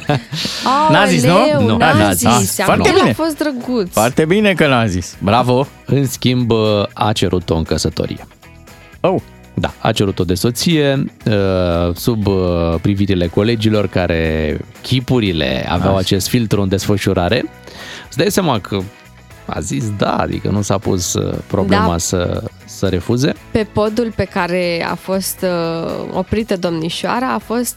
N-a zis, nu? Nu, n-a zis. Foarte bine. A fost drăguț. Foarte bine că n-a zis. Bravo. În schimb, a cerut-o în căsătorie. Oh. Da, a cerut-o de soție, sub privirile colegilor care chipurile aveau acest filtru în desfășurare. Îți dai seama că a zis da, adică nu s-a pus problema să refuze. Pe podul pe care a fost oprită domnișoara a fost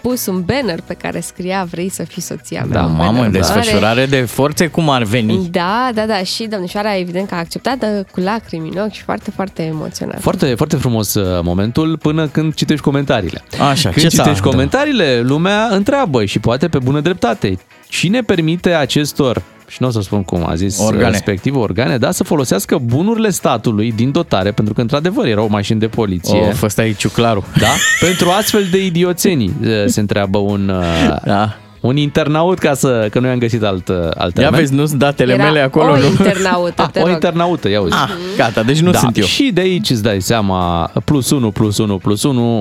pus un banner pe care scria vrei să fii soția mea. Da, mamă, desfășurare de forțe cum ar veni. Da, și domnișoara evident că a acceptat cu lacrimi în ochi și foarte, foarte emoționat. Foarte, foarte frumos momentul până când citești comentariile. Așa, când citești comentariile, lumea întreabă și poate pe bună dreptate. Cine permite acestor, și nu o să spun cum a zis organe, da, să folosească bunurile statului din dotare, pentru că într-adevăr erau mașini de poliție. Ăsta e ciuclarul. Da? Pentru astfel de idioțenii, se întreabă un internaut, că noi am găsit alt termen. Ia vezi, nu sunt datele mele acolo. O internaută, ia uzi. Gata, deci nu sunt eu. Și de aici îți dai seama, +1,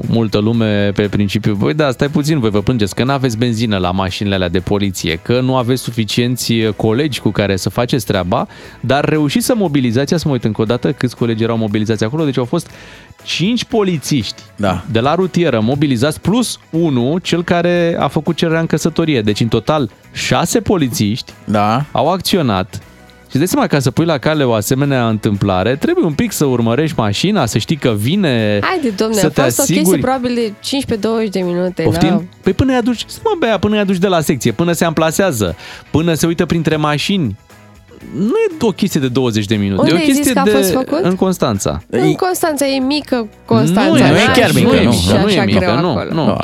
multă lume pe principiu, băi, da, stai puțin, voi vă plângeți că n-aveți benzină la mașinile alea de poliție, că nu aveți suficienți colegi cu care să faceți treaba, dar reușiți să mobilizați, să mă uit încă o dată câți colegi erau mobilizați acolo, deci au fost 5 polițiști de la rutieră mobilizați, plus 1, cel care a făcut cererea în căsătorie. Deci, în total, 6 polițiști au acționat. Și de seama, ca să pui la cale o asemenea întâmplare, trebuie un pic să urmărești mașina, să știi că vine, să te asiguri. Haide, dom'le, a fost o chestie probabil de 15-20 de minute. Poftim? Da? Păi până îi aduci de la secție, până se amplasează, până se uită printre mașini. Nu e o chestie de 20 de minute. Unde e o chestie în Constanța. În Constanța e mică, Constanța. Nu e chiar mică, nu e mică, nu.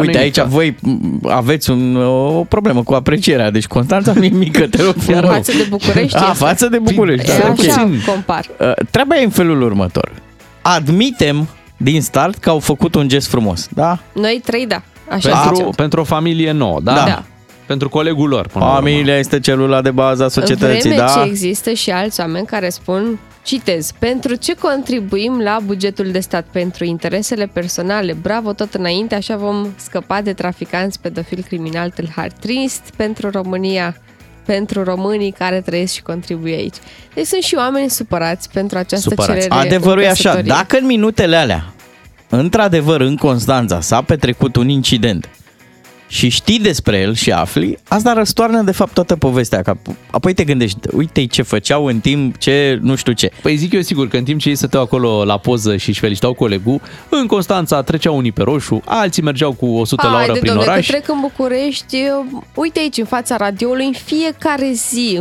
Uite, aici voi aveți o problemă cu aprecierea. Deci Constanța nu e mică, te rog. Față de București. Față de București. Așa compar. Treaba e în felul următor. Admitem din start că au făcut un gest frumos, da? Noi 3, da. Pentru o familie nouă, da? Pentru colegul lor. Familia este celula de bază a societății, ce există și alți oameni care spun, citez, pentru ce contribuim la bugetul de stat? Pentru interesele personale. Bravo, tot înainte, așa vom scăpa de traficanți, pedofili, criminali, tâlhari. Trist pentru România, pentru românii care trăiesc și contribuie aici. Deci sunt și oameni supărați pentru această cerere. Adevărul e așa, dacă în minutele alea, într-adevăr, în Constanța s-a petrecut un incident și știi despre el și afli, asta răstoarnă de fapt toată povestea. Apoi te gândești, uite ce făceau în timp ce nu știu ce. Păi zic eu sigur că în timp ce ei stăteau acolo la poză și își felicitau colegul, în Constanța treceau unii pe roșu, alții mergeau cu 100 la oră prin oraș. Haide, că trec în București, uite aici în fața radioului, în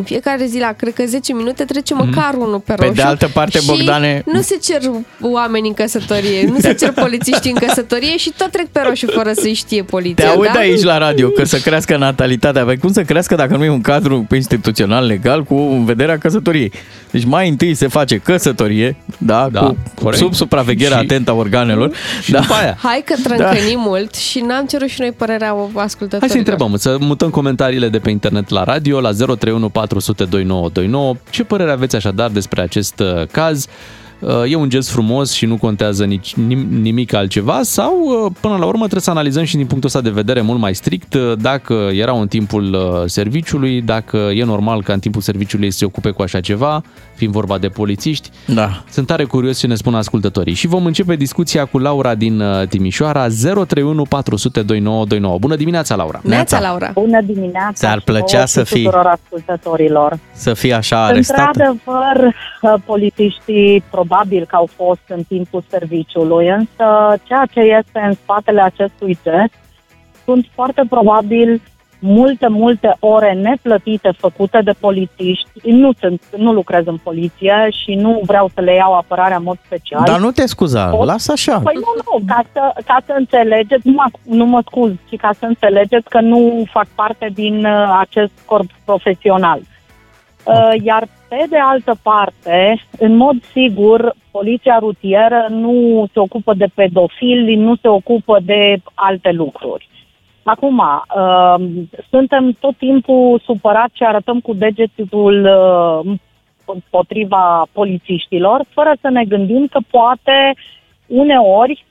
fiecare zi la cred că 10 minute trece măcar unul pe roșu. Pe de altă parte, Bogdane, nu se cer oameni în căsătorie, nu se cer polițiști în căsătorie și tot trec pe roșu fără să-i știe poliția, da? aici la radio, că să crească natalitatea. Păi cum să crească dacă nu e un cadru instituțional legal cu vederea căsătoriei? Deci mai întâi se face căsătorie, da, da, cu, sub supravegherea atentă a organelor. Și da. Hai că trâncănim mult și n-am cerut și noi părerea ascultătorilor. Hai să întrebăm, să mutăm comentariile de pe internet la radio, la 031 400 2929. Ce părere aveți așadar despre acest caz? E un gest frumos și nu contează nimic altceva, sau până la urmă trebuie să analizăm și din punctul ăsta de vedere mult mai strict dacă erau în timpul serviciului, dacă e normal ca în timpul serviciului să se ocupe cu așa ceva, fiind vorba de polițiști. Da. Sunt tare curios ce ne spun ascultătorii. Și vom începe discuția cu Laura din Timișoara, 031 400 2929. Bună dimineața, Laura! Neața, Laura! Bună dimineața! Ți-ar plăcea să fii, să fii așa arestată? Într-adevăr, polițiștii probabil că au fost în timpul serviciului, însă ceea ce este în spatele acestui gest sunt foarte probabil multe ore neplătite făcute de polițiști. Nu lucrez în poliție și nu vreau să le iau apărarea în mod special. Dar nu te scuza, lasă așa. Păi nu, ca să înțelegeți, nu mă scuz, ci ca să înțelegeți că nu fac parte din acest corp profesional. Iar pe de altă parte, în mod sigur, poliția rutieră nu se ocupă de pedofili, nu se ocupă de alte lucruri. Acum, suntem tot timpul supărați și arătăm cu degetul împotriva polițiștilor, fără să ne gândim că poate uneori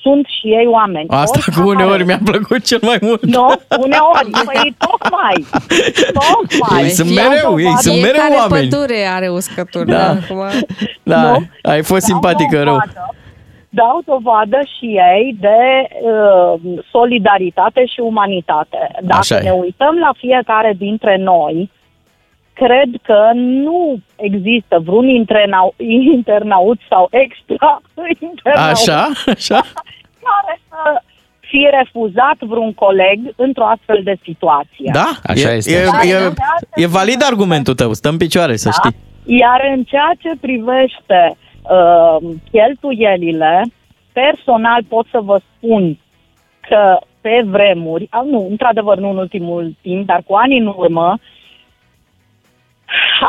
sunt și ei oameni. Asta ori, cu uneori mi-a plăcut cel mai mult. Nu, uneori. Păi tocmai. Ei sunt mereu oameni. Pădure are uscături. Da. Acum. Da. No? Ai fost simpatică rău. Dau dovadă și ei de solidaritate și umanitate. Dacă ne uităm la fiecare dintre noi, cred că nu există vreun internaut sau extra-internaut așa? care să fie refuzat vreun coleg într-o astfel de situație. Da, așa este. E valid argumentul tău, stă în picioare, să știi. Iar în ceea ce privește cheltuielile, personal pot să vă spun că pe vremuri, într-adevăr nu în ultimul timp, dar cu ani în urmă,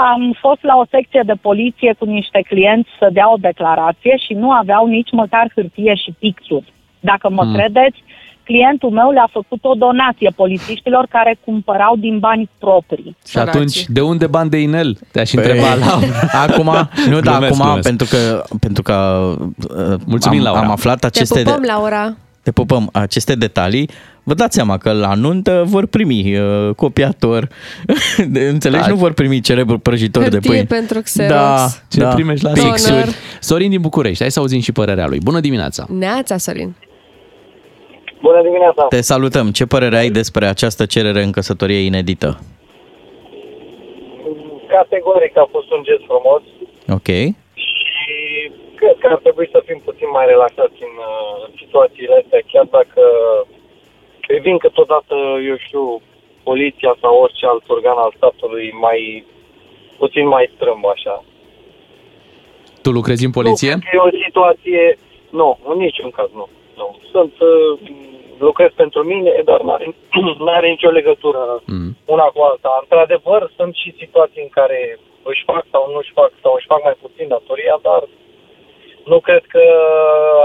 am fost la o secție de poliție cu niște clienți să dea o declarație și nu aveau nici măcar hârtie și pixuri. Dacă mă credeți, clientul meu le-a făcut o donație polițiștilor care cumpărau din bani proprii. Și atunci, de unde bani de inel? Te-aș întreba, Laura. Acum, pentru că mulțumim, Laura. Am aflat aceste... Te pupăm, Laura. Te pupăm aceste detalii. Vă dați seama că la nuntă vor primi copiator, înțelegi? Da. Nu vor primi cerebru prăjitor hârtie de pâine. Pentru Xerox. Da. Primești la pixuri. Sorin din București, hai să auzim și părerea lui. Bună dimineața! Neața, Sorin! Bună dimineața! Te salutăm! Ce părere ai despre această cerere în căsătorie inedită? Categoric a fost un gest frumos. Ok. Și cred că ar trebui să fim puțin mai relaxați în situațiile astea, chiar dacă privind că totodată, eu știu, poliția sau orice alt organ al statului puțin mai strâmb, așa. Tu lucrezi în poliție? Nu, e o situație... Nu, în niciun caz nu. Lucrez pentru mine, dar n-are nicio legătură una cu alta. Într-adevăr, sunt și situații în care își fac sau nu își fac, sau își fac mai puțin datoria, dar nu cred că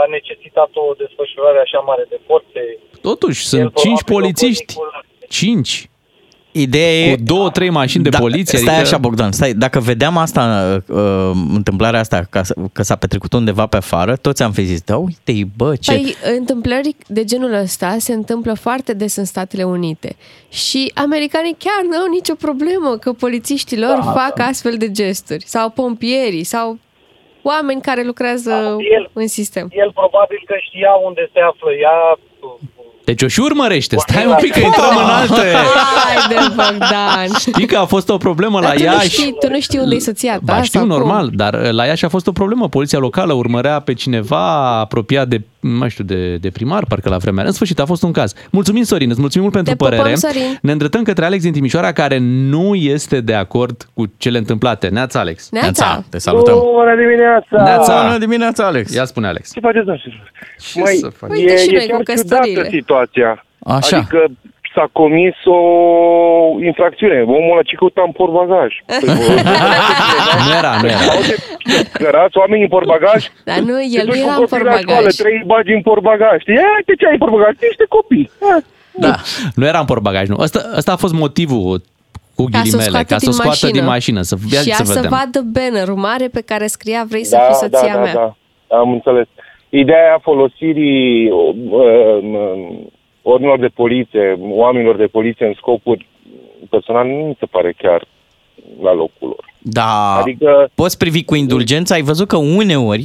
a necesitat o desfășurare așa mare de forțe. Totuși, sunt 5 polițiști. 5? Ideea cu 2-3 mașini de poliție. Stai adică... așa, Bogdan, stai. Dacă vedeam asta, întâmplarea asta, că s-a petrecut undeva pe afară, toți am fi zis, da, uite-i, bă, ce... Păi, întâmplări de genul ăsta se întâmplă foarte des în Statele Unite. Și americanii chiar nu au nicio problemă că polițiștilor fac astfel de gesturi. Sau pompierii, sau... oameni care lucrează în sistem. El probabil că știa unde se află ea. Deci o și urmărește. Stai un pic că intrăm în alte. Hai de Bogdan. Știi că a fost o problemă la Iași. Tu nu știi unde e soția ta. Ba știu, normal, dar la Iași a fost o problemă. Poliția locală urmărea pe cineva apropiat de, mai știu, de primar, parcă la vremea. În sfârșit a fost un caz. Mulțumim, Sorin, îți mulțumim mult pentru părere. Ne îndreptăm către Alex din Timișoara, care nu este de acord cu cele întâmplate. Neața, Alex. Neața. Te salutăm. Bună dimineața. Neața. Bună dimineața, Alex. Ia spune, Alex. Ce faceți, domnule? Uite și noi cu căsătoriile. Situația. Așa. Adică s-a comis o infracțiune. Omul ăla ce căuta în portbagaj. Nu era. Cărați oamenii în portbagaj? Dar nu, el nu era în portbagaj. Trei bagi în portbagaj. Știi, de ce ai în portbagaj? Niște copii. Da, nu era în portbagaj, nu. Asta a fost motivul cu ghilimele, ca să o scoată din mașină. Să ia, și ia să vadă bannerul mare pe care scria vrei să fii soția mea. Da, am înțeles. Ideea folosirii oamenilor de poliție, în scopuri personale nu mi se pare chiar la locul lor. Da, adică, poți privi cu indulgență, ai văzut că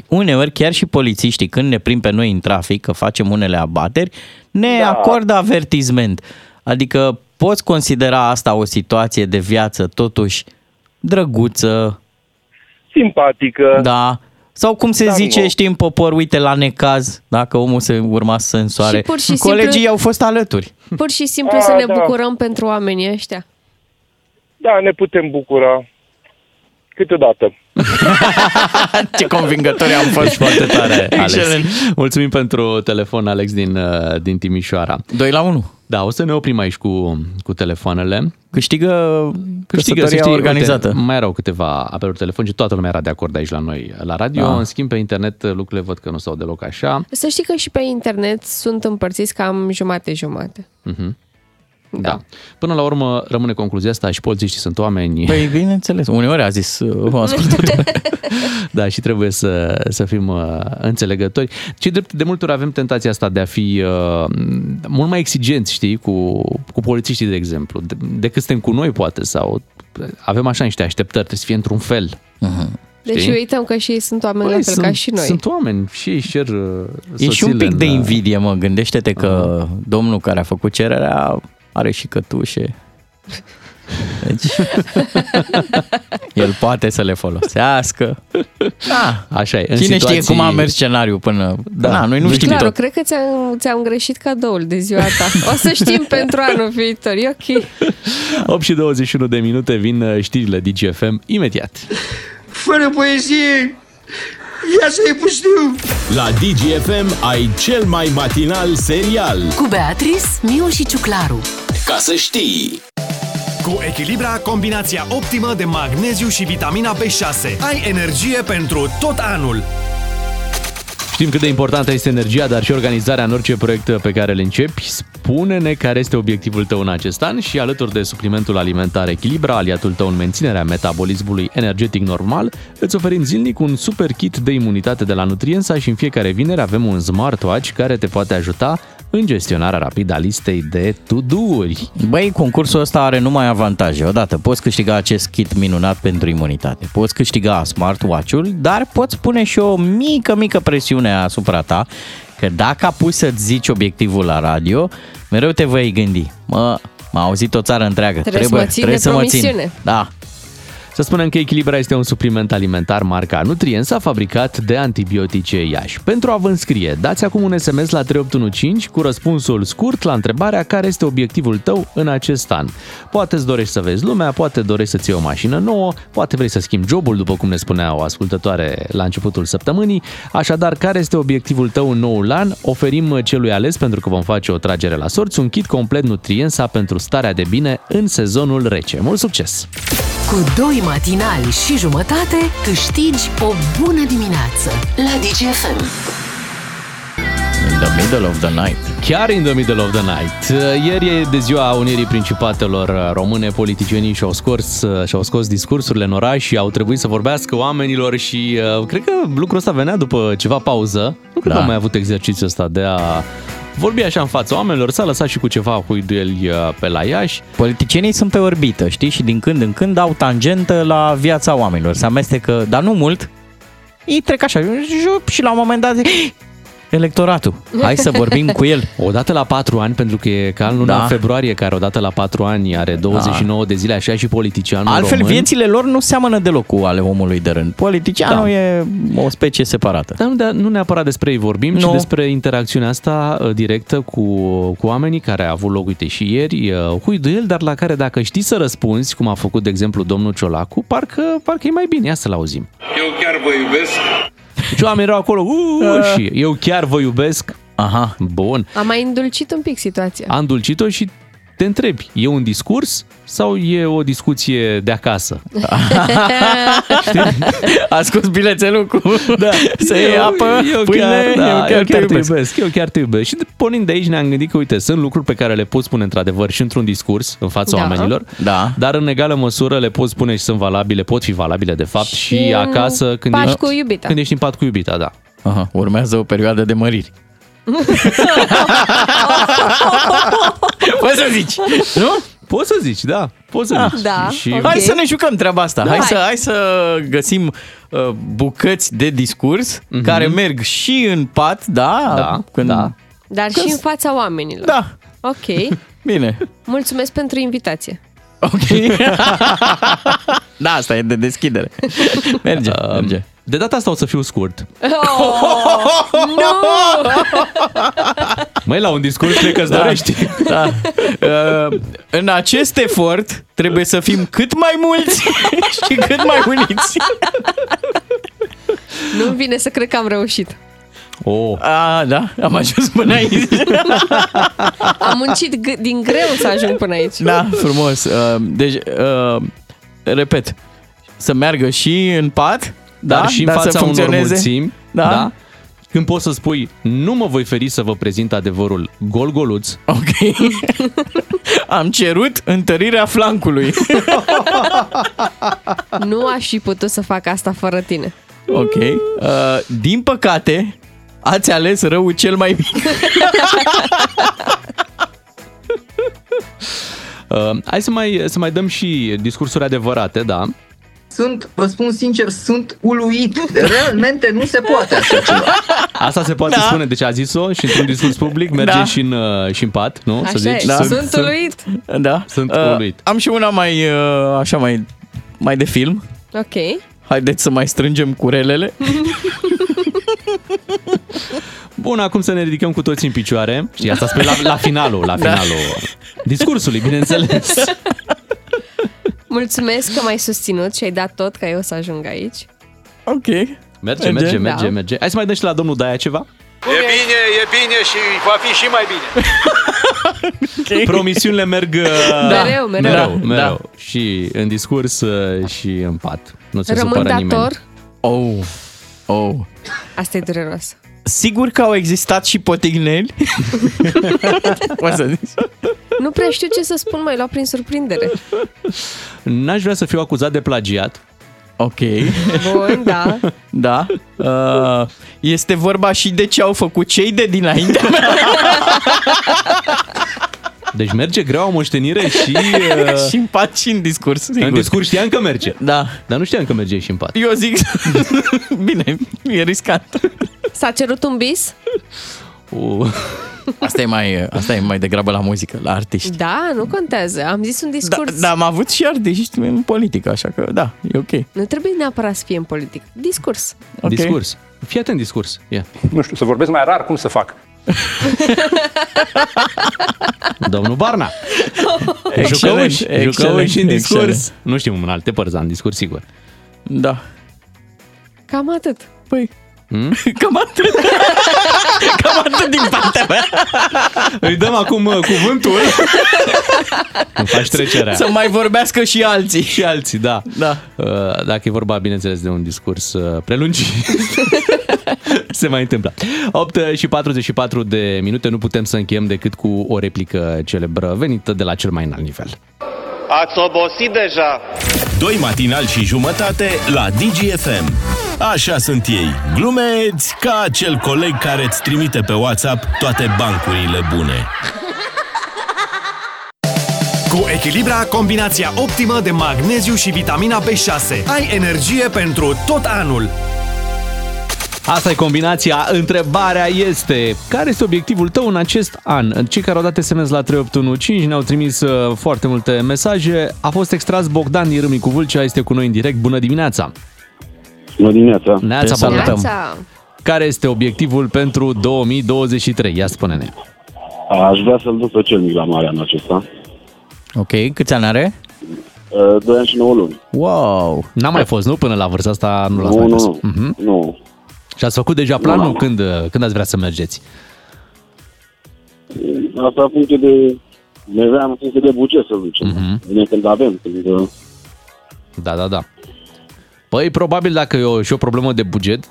uneori chiar și polițiștii când ne prind pe noi în trafic, că facem unele abateri, ne acordă avertisment. Adică poți considera asta o situație de viață totuși drăguță, simpatică. Da. Sau cum se zice, nu. Știi, în popor, uite, la necaz, dacă omul se urma să însoare. Și colegii au fost alături. Pur și simplu să ne bucurăm pentru oamenii ăștia. Da, ne putem bucura. Câteodată. Ce convingători am fost, foarte tare, Alex. Excelent. Mulțumim pentru telefon, Alex, din Timișoara. 2-1. Da, o să ne oprim aici cu telefoanele. Câștigă organizată. Mai erau câteva apeluri telefonice, toată lumea era de acord aici la noi la radio. Da. În schimb, pe internet lucrurile văd că nu s-au deloc așa. Să știi că și pe internet sunt împărțiți cam jumate-jumate. Mhm. Da. Până la urmă rămâne concluzia asta și polițiștii sunt oameni. Păi bineînțeles, uneori a zis da, și trebuie să fim înțelegători. Și de multe ori avem tentația asta de a fi mult mai exigenți, știi, cu polițiștii, de exemplu, decât suntem cu noi, poate, sau avem așa niște așteptări, trebuie să fie într-un fel. Uh-huh. Deci uităm că și ei sunt oameni la fel ca și noi. Sunt oameni și ei cer soțiile. E și un pic de invidie, mă, gândește-te că domnul care a făcut cererea are și cătușe. Deci, el poate să le folosească. Da, așa e. Cine știe cum a mers scenariul până noi nu știm tot. Cred că ți-am greșit cadoul de ziua ta. O să știm pentru anul viitor. E ok. 8:21 de minute, vin știrile Digi FM imediat. Fără poezie, ia să-i pustiu! La Digi FM ai cel mai matinal serial cu Beatrice, Miu și Ciuclaru. Ca să știi! Cu Echilibra, combinația optimă de magneziu și vitamina B6. Ai energie pentru tot anul! Știm cât de importantă este energia, dar și organizarea în orice proiect pe care îl începi. Spune-ne care este obiectivul tău în acest an și alături de suplimentul alimentar Echilibra, aliatul tău în menținerea metabolismului energetic normal, îți oferim zilnic un super kit de imunitate de la Nutriensa și în fiecare vineri avem un smartwatch care te poate ajuta în gestionarea rapidă a listei de to-do-uri. Băi, concursul ăsta are numai avantaje. Odată, poți câștiga acest kit minunat pentru imunitate, poți câștiga smartwatch-ul, dar poți pune și o mică presiune asupra ta, că dacă apuci să-ți zici obiectivul la radio, mereu te vei gândi, m-a auzit o țară întreagă, trebuie să mă țin. Da. Să spunem că Echilibra este un supliment alimentar marca Nutriensa, fabricat de Antibiotice Iași. Pentru a vă înscrie, dați acum un SMS la 3815 cu răspunsul scurt la întrebarea care este obiectivul tău în acest an. Poate îți dorești să vezi lumea, poate dorești să-ți iei o mașină nouă, poate vrei să schimbi jobul, după cum ne spunea o ascultătoare la începutul săptămânii. Așadar, care este obiectivul tău în noul an? Oferim celui ales, pentru că vom face o tragere la sorți, un kit complet Nutriensa pentru starea de bine în sezonul rece. Mult succes! Cu 2 matinali și jumătate câștigi o bună dimineață la Digi FM. In the middle of the night. Chiar in the middle of the night. Ieri e de ziua Unirii Principatelor Române, politicienii și-au scos discursurile în oraș și au trebuit să vorbească oamenilor și cred că lucrul ăsta venea după ceva pauză. Nu cred că am mai avut exercițiul ăsta de a vorbi așa în fața oamenilor, s-a lăsat și cu ceva huiduieli pe la Iași. Politicienii sunt pe orbită, știi, și din când în când dau tangentă la viața oamenilor. Se amestecă, dar nu mult, ei trec așa, și la un moment dat zic, electoratul, hai să vorbim cu el. Odată la 4 ani, pentru că e ca în luna februarie, care odată la 4 ani are 29 de zile, așa și politicianul altfel român. Viețile lor nu seamănă deloc cu ale omului de rând. Politicianul e o specie separată. Dar nu neapărat despre ei vorbim, ci despre interacțiunea asta directă cu oamenii, care a avut loc, uite, și ieri, huiduiel, dar la care dacă știi să răspunzi, cum a făcut, de exemplu, domnul Ciolacu, parcă e mai bine. Ia să-l auzim. Eu chiar vă iubesc. Deci oamenii erau acolo, și eu chiar vă iubesc. Aha, bun. Am mai îndulcit un pic situația. Am îndulcit-o și te întrebi, e un discurs sau e o discuție de acasă? A scos bilețelul cu da. Să iei apă, pâine, eu chiar te iubesc. Și pornind de aici ne-am gândit că, uite, sunt lucruri pe care le poți spune într-adevăr și într-un discurs în fața oamenilor, dar în egală măsură le poți spune și sunt valabile, pot fi valabile de fapt și acasă când ești în pat cu iubita, da. Aha, urmează o perioadă de măriri. Poți să zici, nu? Poți să zici, da. Poți să zici. Da, și... okay. Hai să ne jucăm treaba asta. Da, hai să găsim bucăți de discurs care merg și în pat, dar și în fața oamenilor. Da. Ok. Bine. Mulțumesc pentru invitație. Ok. Da, asta e de deschidere. Merge. De data asta o să fiu scurt. Nu! Măi, la un discurs cred că-ți dorești. Da. În acest efort trebuie să fim cât mai mulți și cât mai uniți. Nu-mi vine să cred că am reușit. Oh. A, da, am ajuns până aici. Am muncit din greu să ajung până aici. Da, frumos. Deci, repet, să meargă și în pat... Dar și în fața unor mulțimi, da? Când poți să spui, nu mă voi feri să vă prezint adevărul golgoluț. Ok. Am cerut întărirea flancului. Nu aș fi putut să fac asta fără tine. Ok. Din păcate, ați ales răul cel mai mic. Hai să mai dăm și discursuri adevărate, da? Vă spun sincer, sunt uluit. Realmente nu se poate așa ceva. Asta se poate spune, deci a zis-o și într-un discurs public merge și în pat, nu? Așa să zici, sunt uluit. Da. Sunt uluit. Am și una mai de film. Ok. Haideți să mai strângem curelele. Bun, acum să ne ridicăm cu toți în picioare. Și asta spune la finalul discursului, bineînțeles. Mulțumesc că m-ai susținut și ai dat tot ca eu să ajung aici. Ok. Merge. Hai să mai dăm și la domnul Daia ceva? E bine și va fi și mai bine. Okay. Promisiunile merg mereu. Și în discurs și în pat. Nu se supără nimeni. Rămân dator? Oh. Asta e dureros. Sigur că au existat și potigneli. O să zici. Nu prea știu ce să spun, mai luat prin surprindere. N-aș vrea să fiu acuzat de plagiat. Ok. Bun, da. Da. Este vorba și de ce au făcut cei de dinainte. Deci merge greu o moștenire și în pat și în discurs. Sigur. În discurs știam că merge. Da. Dar nu știam că merge și în pat. Eu zic, bine, e riscant. S-a cerut un bis? Asta e mai degrabă la muzică, la artiști. Da, nu contează, am zis un discurs. Dar am avut și artiști în politică, așa că da, e ok. Nu trebuie neapărat să fie în politică, discurs. Okay. Discurs, fii atent discurs. Yeah. Nu știu, să vorbesc mai rar, cum să fac? Domnul Barna. Jucăm și în discurs. Excelent. Nu știu, în alte părți, în discurs, sigur. Da. Cam atât. Păi... Cam atât din partea mea. Îi dăm acum cuvântul. Îmi faci trecerea. Să mai vorbească și alții. Și alții, da. Dacă e vorba, bineînțeles, de un discurs prelungit. Se mai întâmplă. 8:44 de minute. Nu putem să încheiem decât cu o replică celebră venită de la cel mai înalt nivel. Ați obosit deja. 2 matinali și jumătate la Digi FM. Așa sunt ei, glumeți ca acel coleg care îți trimite pe WhatsApp toate bancurile bune. Cu Echilibra, combinația optimă de magneziu și vitamina B6. Ai energie pentru tot anul. Asta e combinația. Întrebarea este, care este obiectivul tău în acest an? Cei care au dat SMS la 3815 ne-au trimis foarte multe mesaje. A fost extras Bogdan din Râmnicu Vâlcea, este cu noi în direct. Bună dimineața! Bună dimineața! Neața, salutăm! Care este obiectivul pentru 2023? Ia spune-ne! Aș vrea să-l duc pe cel mic la mare anul acesta. Ok, câți ani are? 2 ani și 9 luni. Wow! N-a mai fost, nu? Până la vârsta asta nu l-ați mai fost. Nu. Și ați făcut deja planul când ați vrea să mergeți? asta în funcție de nevea, în funcție de buget să ducem. Bine când avem. Când... Da, da, da. Păi, probabil dacă e și o problemă de buget,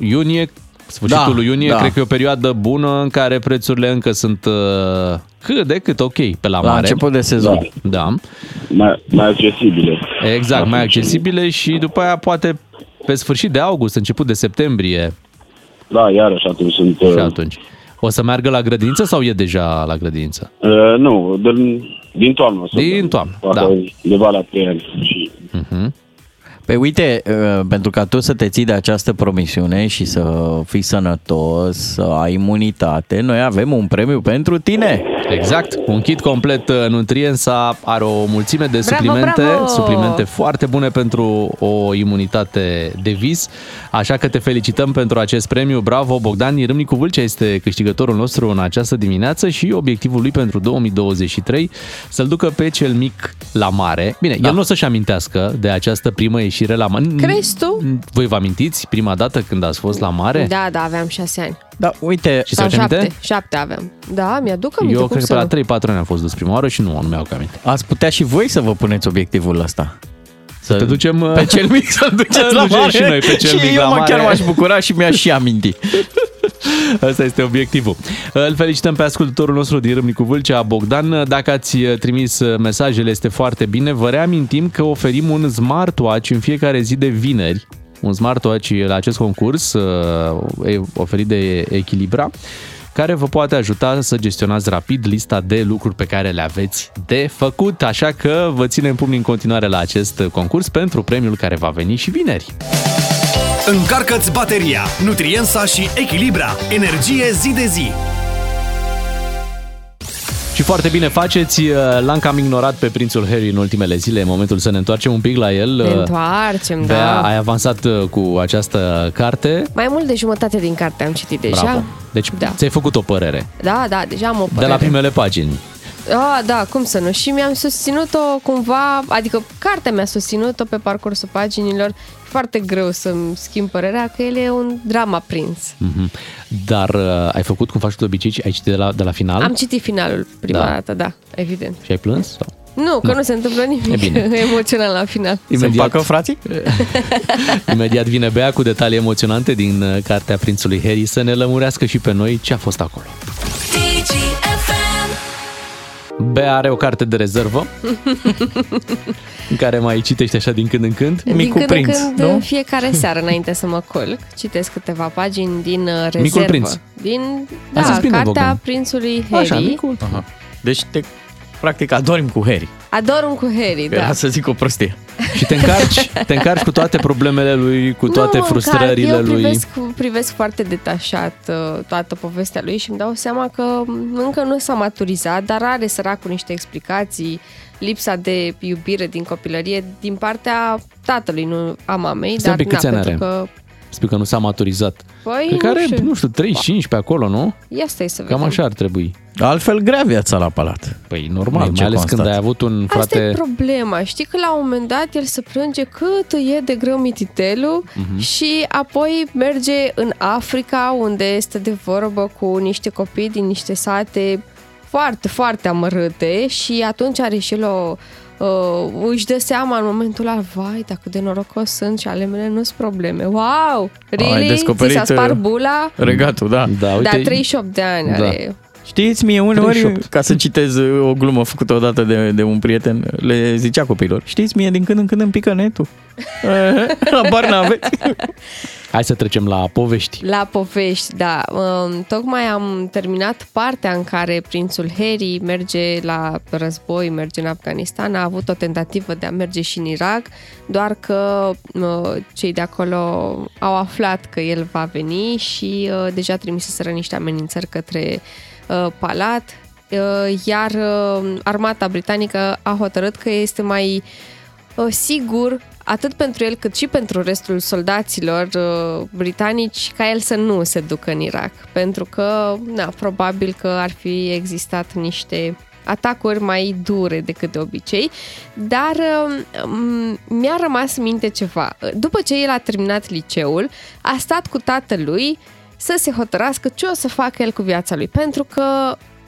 iunie, sfârșitul lui iunie, cred că e o perioadă bună în care prețurile încă sunt cât de cât ok pe la mare. La început de sezon. Da. Mai accesibile. Exact, mai accesibile și după aia poate pe sfârșit de august, început de septembrie. Da, iarăși atunci sunt... Și atunci. O să meargă la grădiniță sau e deja la grădiniță? Nu, din toamnă. Din toamnă, da. Undeva la 3 ani. Păi uite, pentru ca tu să te ții de această promisiune și să fii sănătos, să ai imunitate, noi avem un premiu pentru tine. Exact, un kit complet Nutriensa are o mulțime de suplimente foarte bune pentru o imunitate de vis, așa că te felicităm pentru acest premiu. Bravo, Bogdan Râmnicu Vâlcea este câștigătorul nostru în această dimineață și obiectivul lui pentru 2023 să-l ducă pe cel mic la mare. Bine, el nu o să-și amintească de această primă ieșire la mare. Crezi tu? Voi vă amintiți prima dată când ați fost la mare? Da, da, aveam 6 ani. Da, uite, și sau 7 aveam. Da, mi-aduc aminte. Eu cred că pe la 3-4 ani am fost dus prima oară și nu mi-au aminte. Ați putea și voi să vă puneți obiectivul ăsta. Să te ducem pe cel mic, să-l duceți la mare. Și noi pe cel mic la mare. Și eu chiar m-aș bucura și mi-aș și aminti. Asta este obiectivul. Îl felicităm pe ascultătorul nostru din Râmnicu Vâlcea, Bogdan. Dacă ați trimis mesajele, este foarte bine. Vă reamintim că oferim un smartwatch în fiecare zi de vineri. Un smartwatch la acest concurs oferit de Echilibra, care vă poate ajuta să gestionați rapid lista de lucruri pe care le aveți de făcut. Așa că vă ținem pumnii în continuare la acest concurs pentru premiul care va veni și vineri. Încarcă-ți bateria, Nutriensa și Echilibra, energie zi de zi. Și foarte bine faceți, l-am cam ignorat pe Prințul Harry în ultimele zile, e momentul să ne întoarcem un pic la el. Ne întoarcem, da. Ai avansat cu această carte. Mai mult de jumătate din carte am citit deja. Bravo. Deci ți-ai făcut o părere. Da, da, deja am o părere. De la primele pagini. Ah, da, cum să nu. Și mi-am susținut-o cumva, adică cartea mi-a susținut-o pe parcursul paginilor. Foarte greu să-mi schimb părerea că el e un drama prins. Mm-hmm. Dar ai făcut cum faci tu de obicei? Ai citit de la final? Am citit finalul prima dată, da, evident. Și ai plâns? Sau? Nu, că nu se întâmplă nimic emoțional la final. Imediat, se împacă frații? Imediat vine Bea cu detalii emoționante din cartea Prințului Harry să ne lămurească și pe noi ce a fost acolo. Bea are o carte de rezervă în care mai citește așa din când în când. Micul Prinț, nu? Din când în când, fiecare seară înainte să mă colc, citesc câteva pagini din rezervă. Micul Prinț. Cartea Prințului Harry. Așa, micul. Aha. Deci practic adormi cu Harry. Adorm cu Harry, da. Era să zic o prostie. Și te încarci cu toate problemele lui, cu toate frustrările lui. Privesc foarte detașat toată povestea lui și îmi dau seama că încă nu s-a maturizat, dar are săracul niște explicații, lipsa de iubire din copilărie, din partea tatălui, nu a mamei. Stai, dar câți ani are? Spui că nu s-a maturizat. Păi, care, nu știu, 35 pe acolo, nu? Ia stai să vedem. Cam așa ar trebui. Altfel grea viața la palat. Păi normal, mai ales când ai avut un frate... Asta e problema. Știi că la un moment dat el se plânge cât e de greu mititelul și apoi merge în Africa unde stă de vorbă cu niște copii din niște sate foarte, foarte amărâte și atunci are și el o... își dă seama în momentul ăla, vai, dar cât de norocos sunt și ale mele nu sunt probleme. Wow! Really? Ai descoperit, ți s-a spart bula? Regatul, da. Da, uite, 38 de ani are. Știți, mie uneori, 38. Ca să citez o glumă făcută odată de un prieten, le zicea copiilor, știți, mie din când în când îmi pică netul. Habar n-aveți. Hai să trecem la povești. La povești, da. Tocmai am terminat partea în care Prințul Harry merge la război, merge în Afganistan, a avut o tentativă de a merge și în Irak, doar că cei de acolo au aflat că el va veni și deja trimiseseră niște amenințări către palat, iar armata britanică a hotărât că este mai sigur atât pentru el cât și pentru restul soldaților britanici ca el să nu se ducă în Irak, pentru că probabil că ar fi existat niște atacuri mai dure decât de obicei, dar mi-a rămas în minte ceva. După ce el a terminat liceul, a stat cu tatălui să se hotărască ce o să facă el cu viața lui, pentru că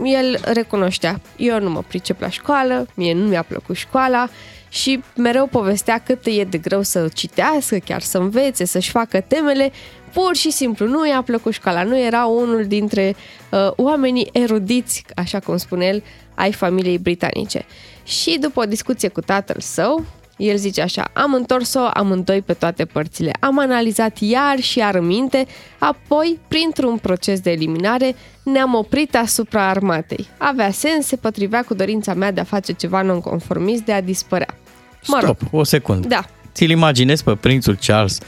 el recunoștea, eu nu mă pricep la școală, mie nu mi-a plăcut școala și mereu povestea cât e de greu să citească, chiar să învețe, să-și facă temele, pur și simplu nu i-a plăcut școala, nu era unul dintre oamenii erudiți, așa cum spune el, ai familiei britanice. Și după o discuție cu tatăl său, el zice așa: am întors-o amândoi pe toate părțile, am analizat iar și iar în minte, apoi, printr-un proces de eliminare, ne-am oprit asupra armatei. Avea sens, se potrivea cu dorința mea de a face ceva nonconformist, de a dispărea. Stop, o secundă. Da. Ți-l imaginezi pe prințul Charles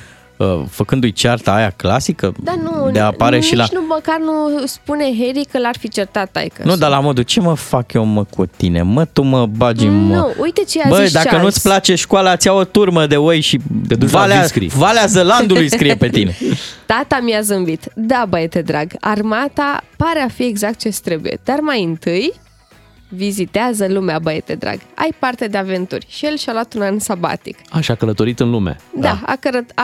făcându-i cearta aia clasică? Da, nu, de apare nici și la... nu, măcar nu spune Harry că l-ar fi certat taică. Nu, dar la modul, ce mă fac eu, mă, cu tine? Mă, tu mă bagi, mă... Nu, uite ce a zis dacă Charles. Nu-ți place școala, ți-a o turmă de oi și Valea Zălandului scrie pe tine. Tata mi-a zâmbit. Da, băiete drag, armata pare a fi exact ce trebuie, dar mai întâi vizitează lumea, băiete drag. Ai parte de aventuri. Și el și-a luat un an sabatic. Așa, a călătorit în lume. Da,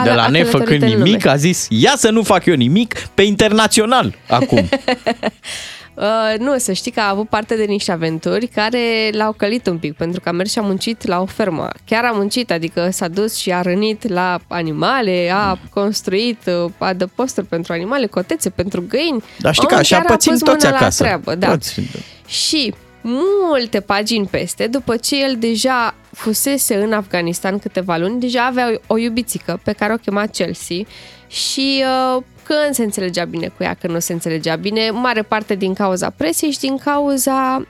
de la nefăcând nimic a zis, ia să nu fac eu nimic pe internațional acum. Nu, să știi că a avut parte de niște aventuri care l-au călit un pic, pentru că a mers și a muncit la o fermă. Chiar a muncit, adică s-a dus și a rănit la animale, a construit adăposturi pentru animale, cotețe pentru găini. Dar știi că așa pățim toți acasă. Treabă, da. Și multe pagini peste, după ce el deja fusese în Afganistan câteva luni, deja avea o iubițică pe care o chema Chelsea și când se înțelegea bine cu ea, când nu se înțelegea bine, mare parte din cauza presiei și din cauza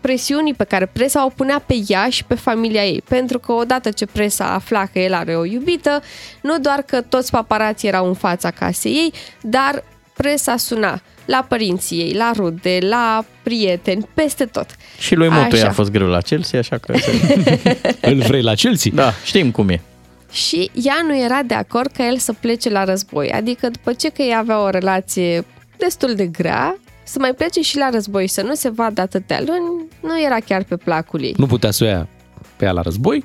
presiunii pe care presa o punea pe ea și pe familia ei. Pentru că odată ce presa afla că el are o iubită, nu doar că toți paparații erau în fața casei ei, dar presa suna la părinții ei, la rude, la prieteni, peste tot. Și lui Motoia a fost greu la Chelsea, așa că... Îl vrei la Chelsea? Da, știm cum e. Și ea nu era de acord ca el să plece la război. Adică după ce că ea avea o relație destul de grea, să mai plece și la război, să nu se vadă atâtea luni, nu era chiar pe placul ei. Nu putea să o ia pe ea la război?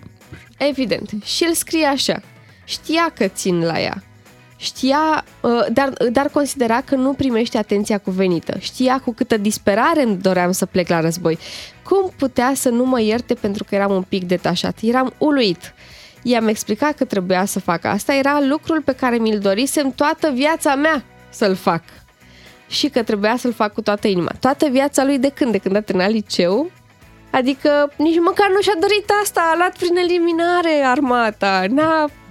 Evident. Și el scrie așa: știa că țin la ea. Știa, dar considera că nu primește atenția cuvenită. Știa cu câtă disperare îmi doream să plec la război. Cum putea să nu mă ierte pentru că eram un pic detașat? Eram uluit. I-am explicat că trebuia să fac asta. Era lucrul pe care mi-l dorisem toată viața mea să-l fac. Și că trebuia să-l fac cu toată inima. Toată viața lui de când a terminat liceu. Adică nici măcar nu și-a dorit asta. A luat prin eliminare armata.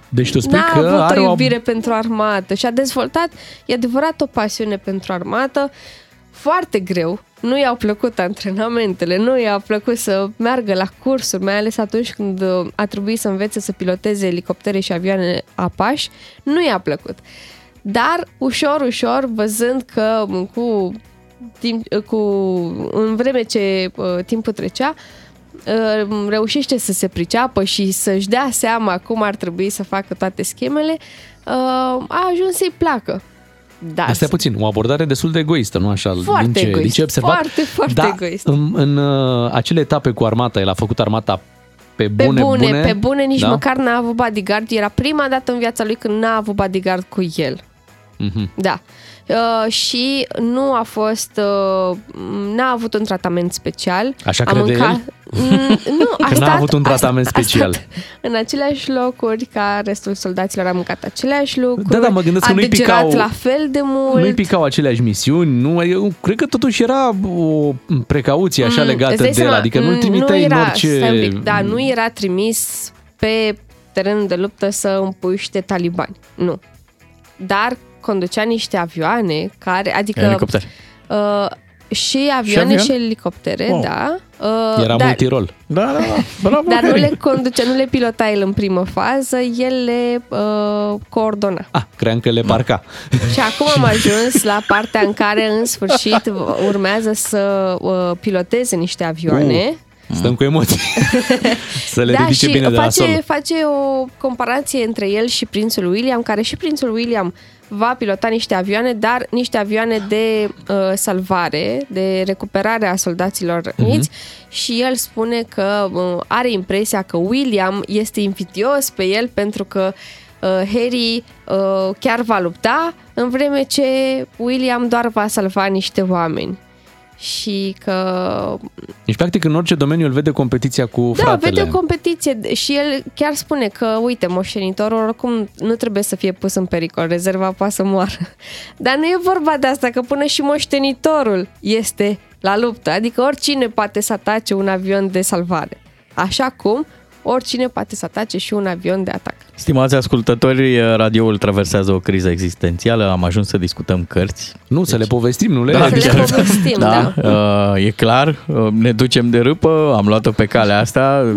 Deci tu spui că a avut o iubire pentru armată și a dezvoltat, e adevărat, o pasiune pentru armată. Foarte greu, nu i-au plăcut antrenamentele, nu i-au plăcut să meargă la cursuri, mai ales atunci când a trebuit să învețe să piloteze elicoptere și avioane Apache, nu i-a plăcut. Dar ușor, ușor, văzând că în vreme ce timpul trecea, reușește să se priceapă și să-și dea seama cum ar trebui să facă toate schemele, a ajuns să-i placă. Da, asta e puțin, o abordare destul de egoistă, nu așa? Din ce observat. Foarte egoist. În acele etape cu armata, el a făcut armata pe bune, nici măcar n-a avut bodyguard. Era prima dată în viața lui când n-a avut bodyguard cu el. Mm-hmm. Da. Și nu a fost, n-a avut un tratament special. Așa crede el? Nu, a stat în aceleași locuri ca restul soldaților, a mâncat aceleași lucruri. Da, mă gândesc că nu-i picau la fel de mult. Nu-i picau aceleași misiuni, eu cred că totuși era o precauție așa legată de el, adică nu-l trimiteai în orice... Da, nu era trimis pe terenul de luptă să împuște talibani, nu. Dar conducea niște avioane care, adică și avioane și elicoptere, wow. Da. Era multirol. Da. Bravo, dar nu le conducea, nu le pilota el în primă fază, el le coordona. Cream că le parca. Și acum am ajuns la partea în care în sfârșit urmează să piloteze niște avioane. Stăm cu emoții. Să le ridice bine de la sol. Face o comparație între el și prințul William, care și prințul William va pilota niște avioane, dar niște avioane de salvare, de recuperare a soldaților răniți. Și el spune că are impresia că William este invidios pe el pentru că Harry chiar va lupta, în vreme ce William doar va salva niște oameni. și că... Deci, practic, în orice domeniu îl vede competiția cu fratele. Da, vede o competiție și el chiar spune că, uite, moștenitorul oricum nu trebuie să fie pus în pericol, rezerva poate să moară. Dar nu e vorba de asta, că până și moștenitorul este la luptă, adică oricine poate să atace un avion de salvare, așa cum oricine poate să atace și un avion de atac. Stimați ascultători, radioul traversează o criză existențială, am ajuns să discutăm cărți. Nu, deci... să le povestim, nu le? Da, să le povestim, da. Da. E clar, ne ducem de râpă, am luat-o pe calea asta,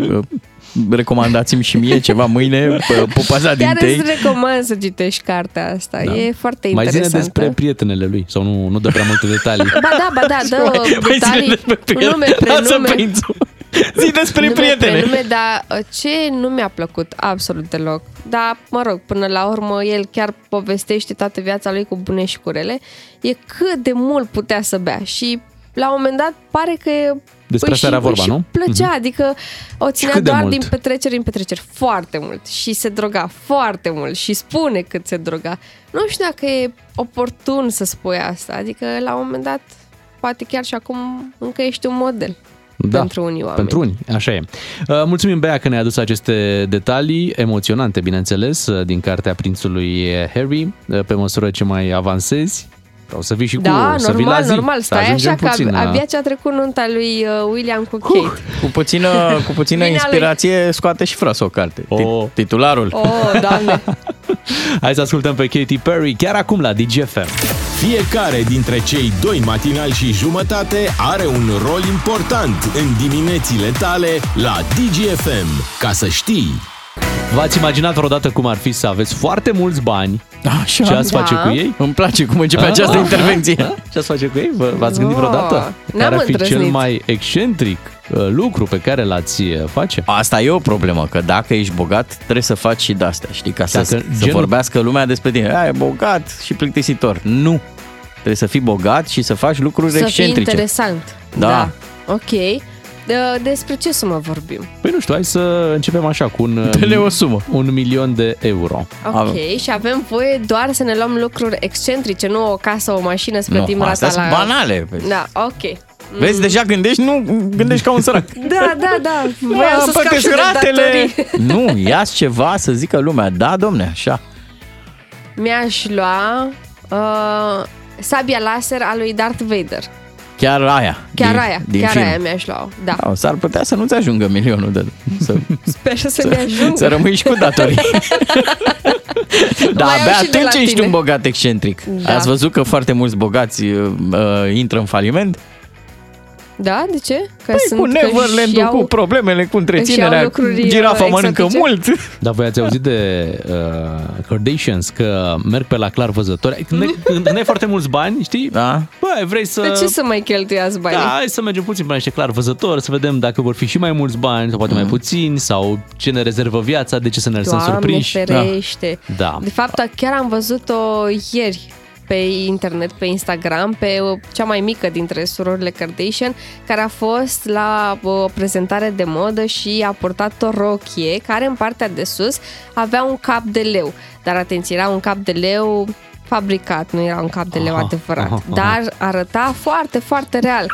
recomandați-mi și mie ceva mâine, pupaza din tei. Chiar îți recomand să citești cartea asta, da. E foarte mai interesantă. Mai zine despre prietenele lui, sau nu dă prea multe detalii. Ba da, dă detalii, nume prenume. Zi despre prietene, dar ce nu mi-a plăcut absolut deloc. Dar, mă rog, până la urmă el chiar povestește toată viața lui cu bune și cu rele. E cât de mult putea să bea și la un moment dat pare că despre asta era vorba, nu? Plăcea, adică o ținea doar din petreceri în petreceri, foarte mult, și se droga foarte mult și spune cât se droga. Nu știu dacă e oportun să spui asta, adică la un moment dat poate chiar și acum încă ești un model. Da, pentru unii oameni. Pentru unii, așa e. Mulțumim, Bea, că ne-ai adus aceste detalii emoționante, bineînțeles, din cartea Prințului Harry. Pe măsură ce mai avansezi, vreau să vii și să vii la zi. Da, normal, stai așa puțin, că abia ce a trecut nunta lui William cu Kate. Cu puțină inspirație lui. Scoate și Fras o carte. Titularul. Doamne! Hai să ascultăm pe Katy Perry chiar acum la Digi FM. Fiecare dintre cei 2 matinali și jumătate are un rol important în diminețile tale la Digi FM, ca să știi. V-ați imaginat vreodată cum ar fi să aveți foarte mulți bani? Așa. Ce ați face cu ei? Îmi place cum începe această intervenție. Ce ați face cu ei? V-ați gândit vreodată? Care ar fi cel mai excentric lucru pe care l-ați face? Asta e o problemă, că dacă ești bogat, trebuie să faci și de-astea, știi? Ca să vorbească lumea despre tine. E bogat și plictisitor. Nu! Trebuie să fii bogat și să faci lucruri excentrice. Să fii interesant. Da. Ok. Despre ce sumă vorbim? Păi nu știu, hai să începem așa cu o sumă. 1.000.000 de euro. Ok, și avem voie doar să ne luăm lucruri excentrice, nu o casă, o mașină, să plătim rata la... sunt banale. Vezi. Da, ok. Vezi, deja gândești, nu gândești ca un sărac. Da. Vreau să scap și ratele. Nu, ia-ți ceva să zică lumea. Da, domne, așa. Mi-aș lua sabia laser a lui Darth Vader. Chiar aia mi-aș lua, da. S-ar putea să nu-ți ajungă milionul de... Sper să-mi ajungă. Să rămâi și cu datorii. Da, abia atunci ești un bogat excentric. Da. Ați văzut că foarte mulți bogați intră în faliment? Da, de ce? Că păi sunt cu Neverland-ul, cu problemele, cu întreținerea, girafa mănâncă mult. Dar voi ați auzit de Kardashians, că merg pe la clar văzători. Când ai foarte mulți bani, știi? Da. Băi, vrei să... De ce să mai cheltuiați banii? Da, hai să mergem puțin pe niște clar văzători, să vedem dacă vor fi și mai mulți bani, sau poate mai puțini, sau ce ne rezervă viața, de ce să ne lăsăm surprinși. Doamne ferește! Da. De fapt, chiar am văzut-o ieri pe internet, pe Instagram, pe cea mai mică dintre surorile Kardashian, care a fost la o prezentare de modă și a purtat o rochie care în partea de sus avea un cap de leu. Dar atenție, era un cap de leu fabricat, nu era un cap de leu adevărat. Dar arăta foarte, foarte real.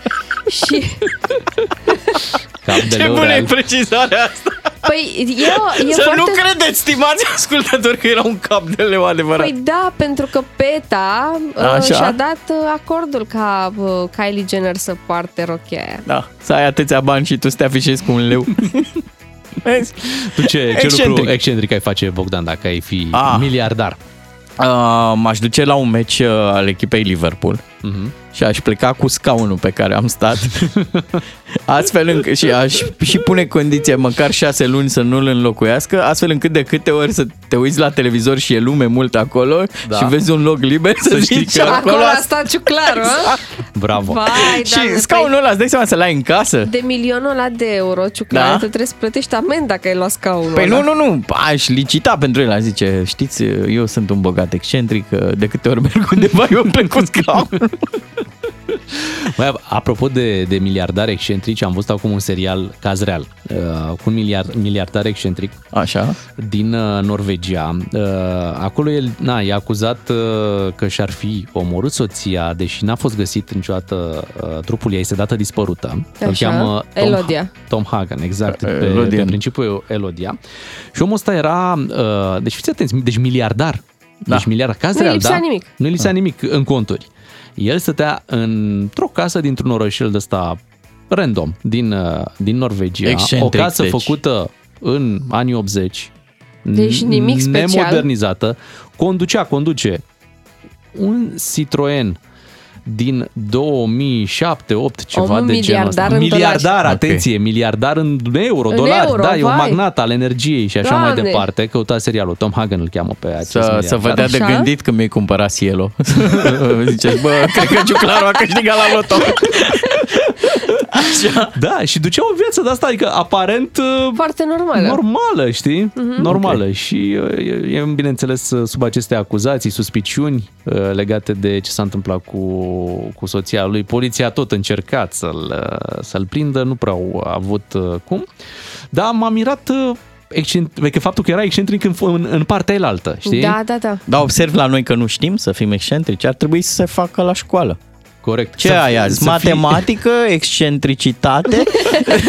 Și... Ce bună e precizarea asta! Păi, nu credeți, stimați ascultători, că era un cap de leu adevărat. Păi da, pentru că PETA și-a dat acordul ca Kylie Jenner să poarte rochia aia. Da, să ai atâția bani și tu să te afișezi cu un leu. Vezi? Tu ce lucru excentric ai face, Bogdan, dacă ai fi miliardar? M-aș duce la un meci al echipei Liverpool și aș pleca cu scaunul pe care am stat astfel încât, și aș și pune condiție măcar 6 luni să nu-l înlocuiască, astfel încât de câte ori să te uiți la televizor și e lume mult acolo și vezi un loc liber să știi că acolo a stat ciuclarul. Exact. Bravo. Vai, și scaunul ăla, îți dai seama să-l ai în casă? De milionul ăla de euro ciuclarul, tu trebuie să plătești amendă dacă ai luat scaunul. Păi nu, aș licita pentru el, aș zice, știți, eu sunt un bogat excentric, de câte ori merg undeva eu plec cu scaunul. Mai, apropo de miliardari excentrici, am văzut acum un serial caz real cu un miliardar excentric. Așa. Din Norvegia. Acolo el e acuzat că și-ar fi omorât soția, deși n-a fost găsit niciodată trupul ei, este dată dispărută. Așa. Îl cheamă Tom Hagen, exact, pe principiul Elodia. Și omul ăsta era, deci fiți atenți, deci miliardar. Da. Deci miliardar, caz real, da? Nu-i lipsea nimic în conturi. El stătea într-o casă dintr-un orășel de ăsta random din Norvegia. Excentric, o casă făcută în anii 80. Deci nimic special. Nemodernizată. Conduce un Citroen din 2007, 8, ceva de genul ăsta. Miliardar, atenție, miliardar în euro, dolari, da, e un magnat al energiei și așa, Doamne, mai departe. Căuta serialul, Tom Hagen îl cheamă pe acest miliardar. Să vă dea de gândit când mi-ai cumpărat Cielo. Ziceți, bă, cred că Giuclaru a câștigat la loto. Așa. Da, și ducea o viață de asta, adică aparent foarte normală, știi? Mm-hmm. Normală. Okay. Și e, bineînțeles, sub aceste acuzații, suspiciuni legate de ce s-a întâmplat cu soția lui. Poliția a tot încercat să-l prindă, nu prea au avut cum. Dar m-a mirat că faptul că era excentric în partea elaltă, știi? Da. Dar observ la noi că nu știm să fim excentrici, ar trebui să se facă la școală. Corect. Ce ai azi? Matematică, excentricitate,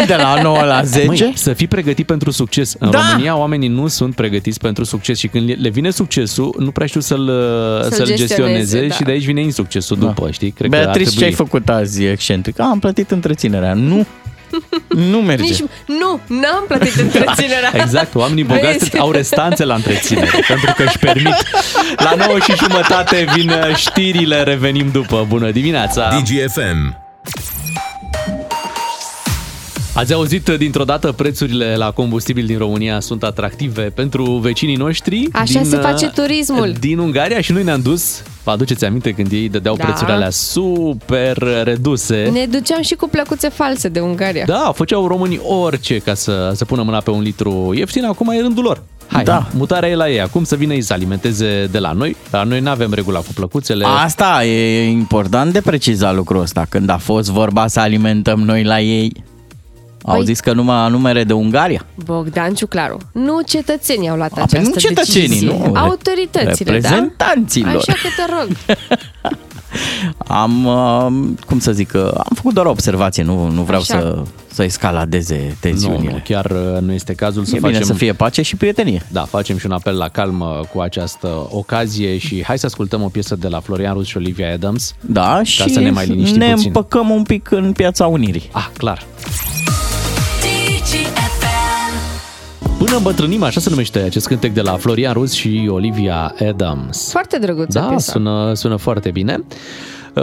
de la 9 la 10. Măi, să fii pregătit pentru succes. În România oamenii nu sunt pregătiți pentru succes și când le vine succesul, nu prea știu să-l gestioneze și de aici vine insuccesul după, știi? Cred Beatrice, ce ai făcut azi excentric? Am plătit întreținerea. Nu merge. N-am plătit întreținerea. Exact, oamenii bogați au restanțe la întreținere, pentru că își permit. La 9:30 vin știrile, revenim după. Bună dimineața! Digi FM. Ați auzit dintr-o dată, prețurile la combustibil din România sunt atractive pentru vecinii noștri. Așa se face turismul. Din Ungaria și noi ne-am dus. Vă aduceți aminte când ei dădeau prețurile alea super reduse? Ne duceam și cu plăcuțe false de Ungaria. Da, făceau românii orice ca să pună mâna pe un litru ieftin, acum e rândul lor. Hai, mutarea e la ei, acum să vină ei să alimenteze de la noi, dar noi n-avem regula cu plăcuțele. Asta e important de precizat lucrul ăsta, când a fost vorba să alimentăm noi la ei. Au zis că numai numere de Ungaria. Bogdan Ciuclaru. Nu cetățenii au luat această decizie. Nu, autoritățile, reprezentanților. Da? Așa că te rog. Am făcut doar o observație, nu vreau să escaladeze tensiunile. Nu, chiar nu este cazul să facem. E bine să fie pace și prietenie. Da, facem și un apel la calmă cu această ocazie și hai să ascultăm o piesă de la Florian Rus și Olivia Adams. Da, și să ne puțin împăcăm un pic în Piața Unirii. Ah, clar. Până îmbătrânim, așa se numește acest cântec de la Florian Rus și Olivia Adams. Foarte drăguță piesa. Da, sună foarte bine.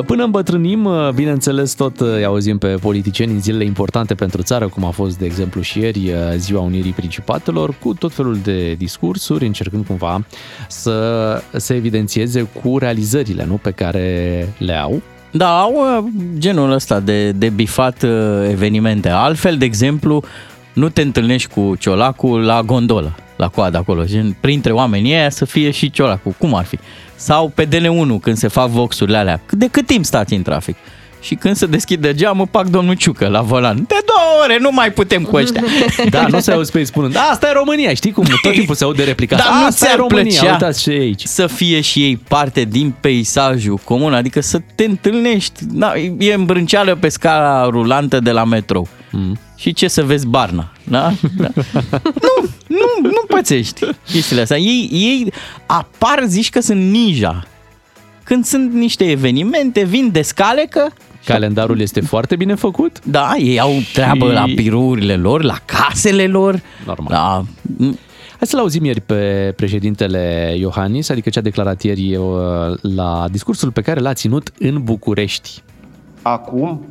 Până îmbătrânim, bineînțeles, tot îi auzim pe politicieni în zilele importante pentru țară, cum a fost, de exemplu, și ieri, Ziua Unirii Principatelor, cu tot felul de discursuri, încercând cumva să se evidențieze cu realizările pe care le au. Da, au genul ăsta de bifat evenimente. Altfel, de exemplu, nu te întâlnești cu Ciolacul la gondolă, la coadă acolo. Printre oamenii ăia să fie și Ciolacul, cum ar fi? Sau pe DN1 când se fac voxurile alea. De cât timp stați în trafic? Și când se deschide geamul, pac domnul Ciucă la volan. De 2 ore, nu mai putem cu ăștia. Da, nu se auzi pe ei spunând, asta e România, știi cum? Tot timpul se aude replica. Dar nu ți-ar plăcea să fie și ei parte din peisajul comun, adică să te întâlnești. Da, e îmbrânceală pe scara rulantă de la metrou. Și ce să vezi Barna, da? Da. Nu pățești chestiile astea. Ei apar, zici că sunt ninja. Când sunt niște evenimente, vin de scalecă. Calendarul este foarte bine făcut. Da, ei au treabă la birourile lor, la casele lor. Normal. La... Hai să-l auzim ieri pe președintele Iohannis, adică ce a declarat ieri la discursul pe care l-a ținut în București. Acum,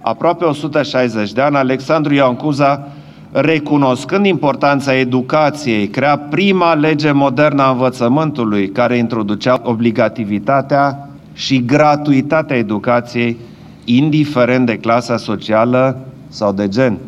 aproape 160 de ani, Alexandru Ioan Cuza, recunoscând importanța educației, crea prima lege modernă a învățământului, care introducea obligativitatea și gratuitatea educației, indiferent de clasa socială sau de gen.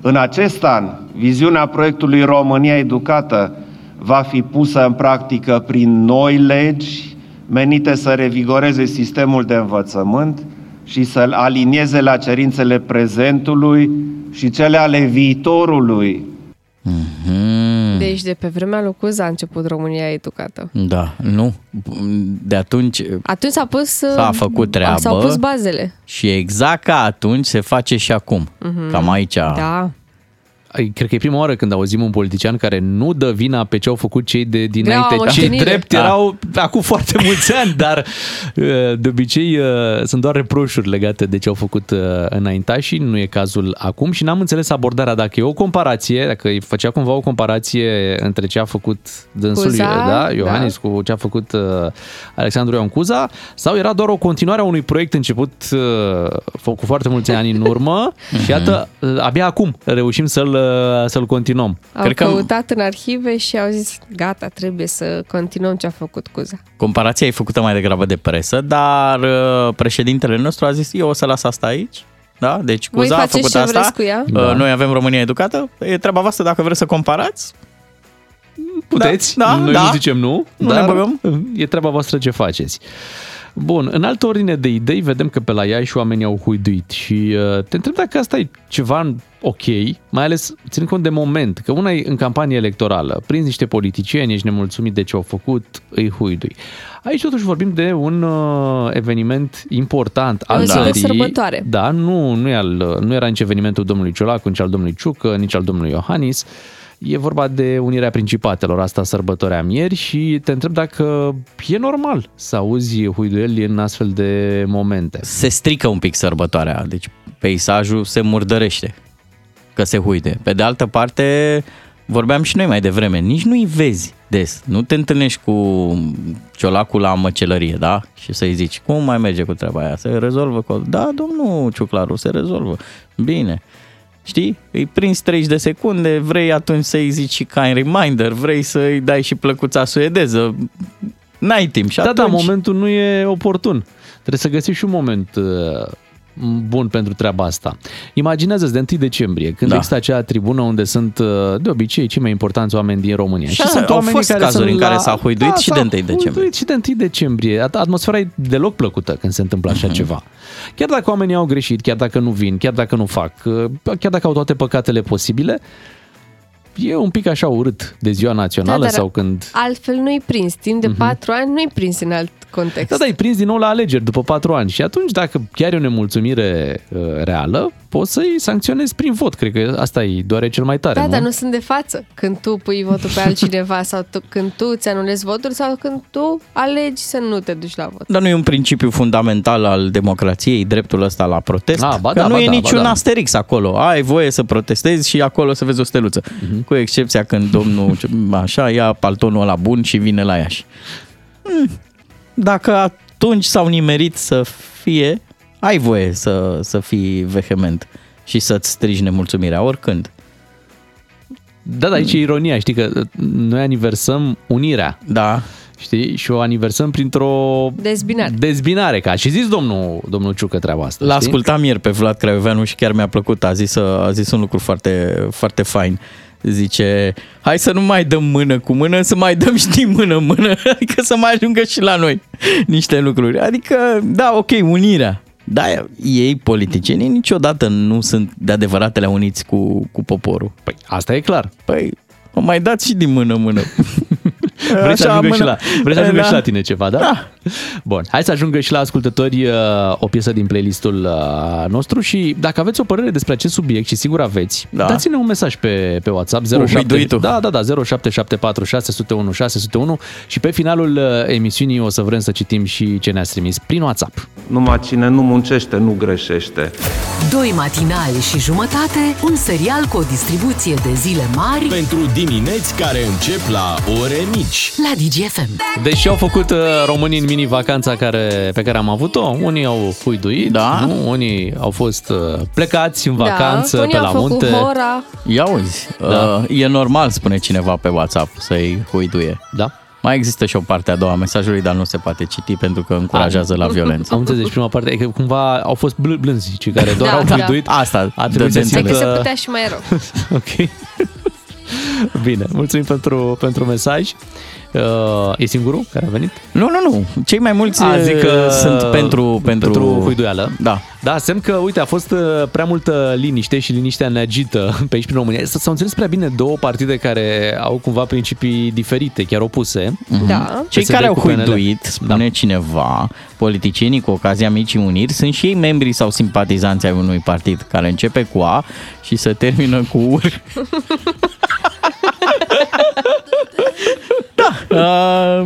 În acest an, viziunea proiectului România Educată va fi pusă în practică prin noi legi menite să revigoreze sistemul de învățământ, și să-l alinieze la cerințele prezentului și cele ale viitorului. Mm-hmm. Deci de pe vremea lui Cuza a început România educată. Da, nu. De atunci... Atunci s-a pus... S-a făcut treabă. S-au pus bazele. Și exact ca atunci se face și acum. Mm-hmm. Cam aici... Da. Cred că e prima oară când auzim un politician care nu dă vina pe ce au făcut cei de dinainte. Cei drept erau acum foarte mulți ani, dar de obicei sunt doar reproșuri legate de ce au făcut înaintașii, nu e cazul acum și n-am înțeles abordarea. Dacă e o comparație, dacă făcea cumva o comparație între ce a făcut dânsul, da, Iohannis, da, cu ce a făcut Alexandru Ioan Cuza, sau era doar o continuare a unui proiect început cu foarte mulți ani în urmă și iată, abia acum reușim să-l continuăm. Au căutat în arhive și au zis gata, trebuie să continuăm ce a făcut Cuza. Comparația e făcută mai degrabă de presă, dar președintele nostru a zis eu o să las asta aici. Da? Deci Cuza a făcut asta. Da. Noi avem România educată. E treaba voastră dacă vreți să comparați. Puteți. Da, noi nu zicem nu dar ne băgăm. E treaba voastră ce faceți. Bun, în altă ordine de idei, vedem că pe la Iași oamenii au huiduit și te întreb dacă asta e ceva ok, mai ales ținând cont de moment, că una e în campanie electorală, prinzi niște politicieni, ești nemulțumit de ce au făcut, îi huidui. Aici totuși vorbim de un eveniment important al țării. O sărbătoare. Da, nu era nici evenimentul domnului Ciolacu, nici al domnului Ciucă, nici al domnului Iohannis. E vorba de Unirea Principatelor, asta sărbătoream ieri și te întreb dacă e normal să auzi huiduieli în astfel de momente. Se strică un pic sărbătoarea, deci peisajul se murdărește că se huide. Pe de altă parte, vorbeam și noi mai devreme, nici nu-i vezi des, nu te întâlnești cu Ciolacul la măcelărie, da? Și să-i zici, cum mai merge cu treaba aia? Se rezolvă cu... Da, domnul Ciuclaru, se rezolvă. Bine. Știi? Îi prinzi 30 de secunde, vrei atunci să-i zici și kind reminder, vrei să-i dai și plăcuța suedeză, n-ai timp. Și atunci... Da, momentul nu e oportun. Trebuie să găsești și un moment bun pentru treaba asta. Imaginează-ți de 1 decembrie, când există acea tribună unde sunt de obicei cei mai importanți oameni din România. Și sunt oameni care s-au huiduit și de 1 decembrie. Atmosfera e deloc plăcută când se întâmplă așa ceva. Chiar dacă oamenii au greșit, chiar dacă nu vin, chiar dacă nu fac, chiar dacă au toate păcatele posibile, e un pic așa urât de ziua națională sau când... Altfel nu-i prins. Timp de 4 ani nu-i prins în alt context. Da, e prins din nou la alegeri după 4 ani și atunci dacă chiar e o nemulțumire reală, poți să-i sancționezi prin vot. Cred că asta îi doare cel mai tare. Da, dar nu sunt de față când tu pui votul pe altcineva sau când tu îți anulezi votul sau când tu alegi să nu te duci la vot. Dar nu e un principiu fundamental al democrației, dreptul ăsta la protest? Nu e niciun asterix acolo. Ai voie să protestezi și acolo să vezi o steluță. Cu excepția când domnul așa ia paltonul ăla bun și vine la Iași. Dacă atunci s-au nimerit să fie, ai voie să fii vehement și să-ți strigi nemulțumirea oricând. Da, aici e ironia, știi că noi aniversăm unirea. Da. Știi? Și o aniversăm printr-o dezbinare, că a și zis domnul Ciucă treaba asta. L-a ascultat ieri pe Vlad Craioveanu și chiar mi-a plăcut, a zis un lucru foarte, foarte fain. Zice, hai să nu mai dăm mână cu mână, să mai dăm și din mână, adică să mai ajungă și la noi niște lucruri. Adică, da, ok, unirea. Da, ei, politicienii, niciodată nu sunt de adevăratele uniți cu poporul. Păi, asta e clar. Păi, o mai dați și din mână. Vrei să ajungă și la tine ceva, da? Da. Bun, hai să ajungă și la ascultători o piesă din playlistul nostru și dacă aveți o părere despre acest subiect și sigur aveți, dați-ne un mesaj pe WhatsApp 0774 601 601 și pe finalul emisiunii o să vrem să citim și ce ne-ați trimis prin WhatsApp. Numai cine nu muncește, nu greșește. 2 matinali și jumătate, un serial cu o distribuție de zile mari pentru dimineți care încep la ore mici. La Digi FM. Deși au făcut românii în mini-vacanța pe care am avut-o, unii au huiduit, nu? Unii au fost plecați în vacanță pe la munte. Ia uzi, e normal, spune cineva pe WhatsApp, să-i huiduie. Da. Mai există și o parte a doua a mesajului, dar nu se poate citi pentru că încurajează la violență. Am înțeles, prima parte e că cumva au fost blânzi cei care doar au huiduit. Asta, a trebuit să simtă... Cred că se putea și mai rău. Ok. Bine, mulțumim pentru mesaj. E singurul care a venit? Nu. Cei mai mulți sunt pentru huiduială. Da, semn că, uite, a fost prea multă liniște și liniștea ne agită pe aici prin România. S-au înțeles prea bine două partide care au cumva principii diferite, chiar opuse. Da. Cei care au huiduit, spune cineva, politicienii cu ocazia Micii Uniri, sunt și ei membri sau simpatizanți ai unui partid care începe cu A și se termină cu UR.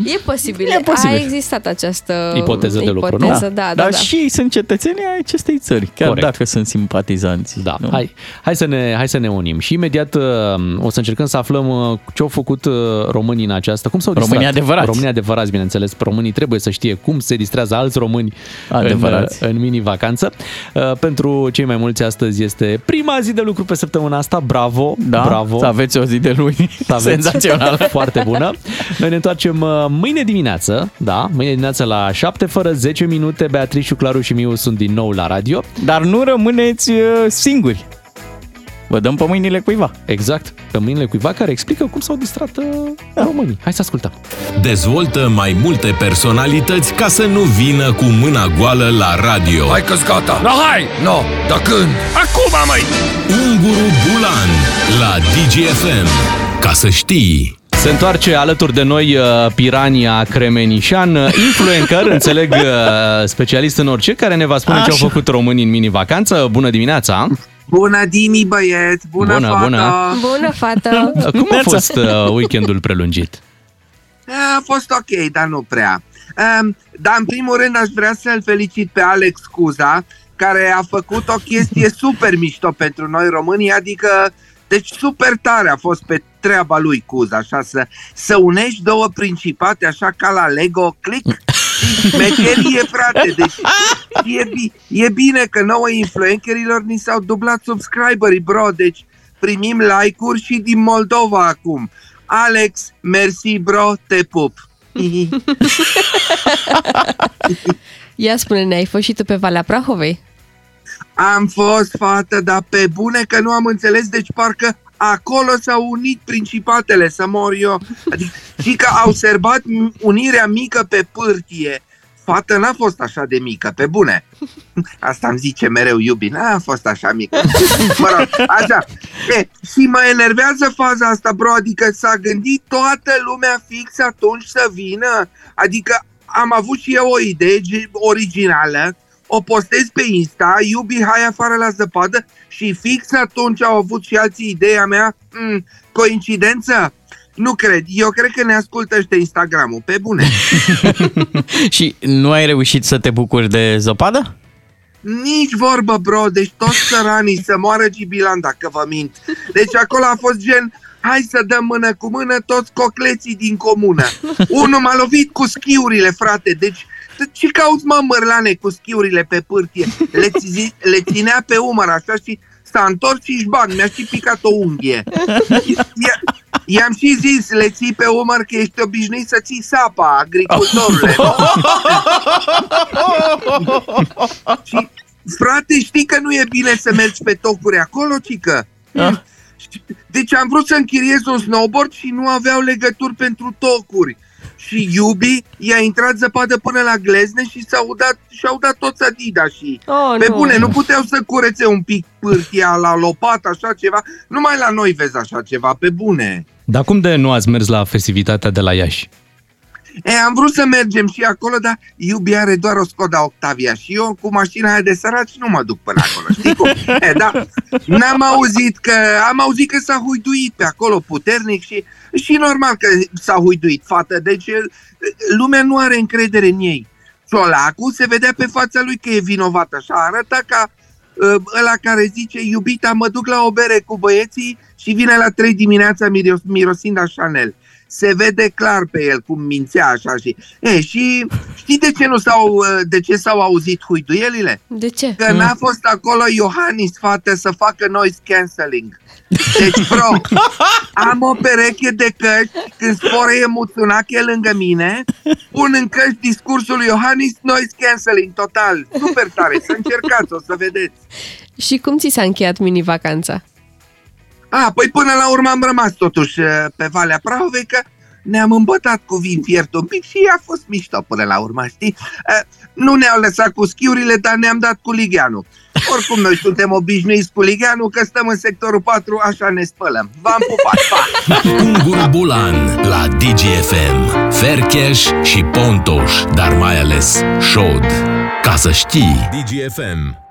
E posibil. A existat această ipoteză de lucru, nu? Da. Și ei sunt cetățenii acestei țări, chiar dacă sunt simpatizanți. Da. Hai să ne unim. Și imediat o să încercăm să aflăm ce au făcut românii în această. Cum s-au distrat? Românii adevărați, bineînțeles. Românii trebuie să știe cum se distrează alți români adevărați în mini-vacanță. Pentru cei mai mulți, astăzi este prima zi de lucru pe săptămâna asta. Bravo! Să aveți o zi de luni senzațională. Foarte bună. Noi ne întoarcem mâine dimineață la 7:10. Beatrice, Claru și Miu sunt din nou la radio. Dar nu rămâneți singuri. Vă dăm pe mâinile cuiva. Exact, pe mâinile cuiva care explică cum s-au distrat românii. Hai să ascultăm. Dezvoltă mai multe personalități ca să nu vină cu mâna goală la radio. Hai că-s gata. Da când? Acum, măi! Unguru Bulan la Digi FM. Ca să știi... Se întoarce alături de noi Pirania Cremenișan, influencer, înțeleg, specialist în orice, care ne va spune ce au făcut românii în mini-vacanță. Bună dimineața! Bună dimi, băieți! Bună fată! Cum a fost weekendul prelungit? A fost ok, dar nu prea. Dar în primul rând aș vrea să-l felicit pe Alex Cuza, care a făcut o chestie super mișto pentru noi românii, adică super tare a fost pe treaba lui Cuza, așa, să unești două principate, așa ca la Lego, click, mecherie, frate, deci e bine că nouă influencerilor ni s-au dublat subscriberii, bro, deci primim like-uri și din Moldova acum. Alex, mersi, bro, te pup. Ia spune-ne, ai fost și tu pe Valea Prahovei? Am fost, fată, dar pe bune că nu am înțeles, deci parcă acolo s-au unit principatele, să mor eu. Adică, și că au sărbat unirea mică pe pârtie. Fată, n-a fost așa de mică, pe bune. Asta îmi zice mereu iubi, n-a fost așa mică. Mă rog, așa. Și mă enervează faza asta, bro, adică s-a gândit toată lumea fix atunci să vină. Adică am avut și eu o idee originală. O postez pe Insta, iubi, hai afară la zăpadă, și fix atunci au avut și alții ideea mea. Coincidență? Nu cred. Eu cred că ne ascultă ăștia Instagramul, pe bune. Și nu ai reușit să te bucuri de zăpadă? Nici vorbă, bro, deci toți săranii să moară Gibilan, dacă vă mint. Deci acolo a fost gen... Hai să dăm mână cu mână toți cocleții din comună. Unul m-a lovit cu schiurile, frate, deci ce cauți, mă, mărlane, cu schiurile pe pârtie? Le ținea pe umăr așa și s-a întors și șbang, mi-a și picat o unghie. I-am și zis, le ții pe umăr că ești obișnuit să ții sapa, agricultorule. Și, frate, știi că nu e bine să mergi pe tocuri acolo, cică? Deci am vrut să închiriez un snowboard și nu aveau legături pentru tocuri. Și iubi, i-a intrat zăpadă până la glezne și și-au dat toți adidașii. Pe bune, nu puteau să curețe un pic pârtia la lopat, așa ceva? Numai la noi vezi așa ceva, pe bune. Dar cum de nu ați mers la festivitatea de la Iași? Am vrut să mergem și acolo, dar iubi are doar o Skoda Octavia și eu cu mașina aia de săraci nu mă duc până acolo, știi cum? Am auzit că s-a huiduit pe acolo puternic și normal că s-a huiduit, fată, deci lumea nu are încredere în ei. Ciolacul se vedea pe fața lui că e vinovat, așa, arăta ca ăla care zice, iubita, mă duc la o bere cu băieții și vine la 3 dimineața mirosind a Chanel. Se vede clar pe el cum mințea așa și... Și știi de ce s-au auzit huiduielile? De ce? Că n-a fost acolo Iohannis, fată, să facă noise cancelling. Deci, bro, am o pereche de căști, când sporeie Mutsunache lângă mine, pun în căști discursul lui Iohannis, noise cancelling total. Super tare, să încercați, o să vedeți. Și cum ți s-a încheiat mini-vacanța? A, păi până la urmă am rămas totuși pe Valea Prahovei, că ne-am îmbătat cu vin fiert un pic și a fost mișto până la urmă, știi? Nu ne-au lăsat cu schiurile, dar ne-am dat cu ligheanul. Oricum noi suntem obișnuiți cu ligheanul, că stăm în sectorul 4, așa ne spălăm. V-am pupat, pa! Un burbulan la Digi FM. Fercheș și pontoș, dar mai ales șod. Ca să știi! Digi FM.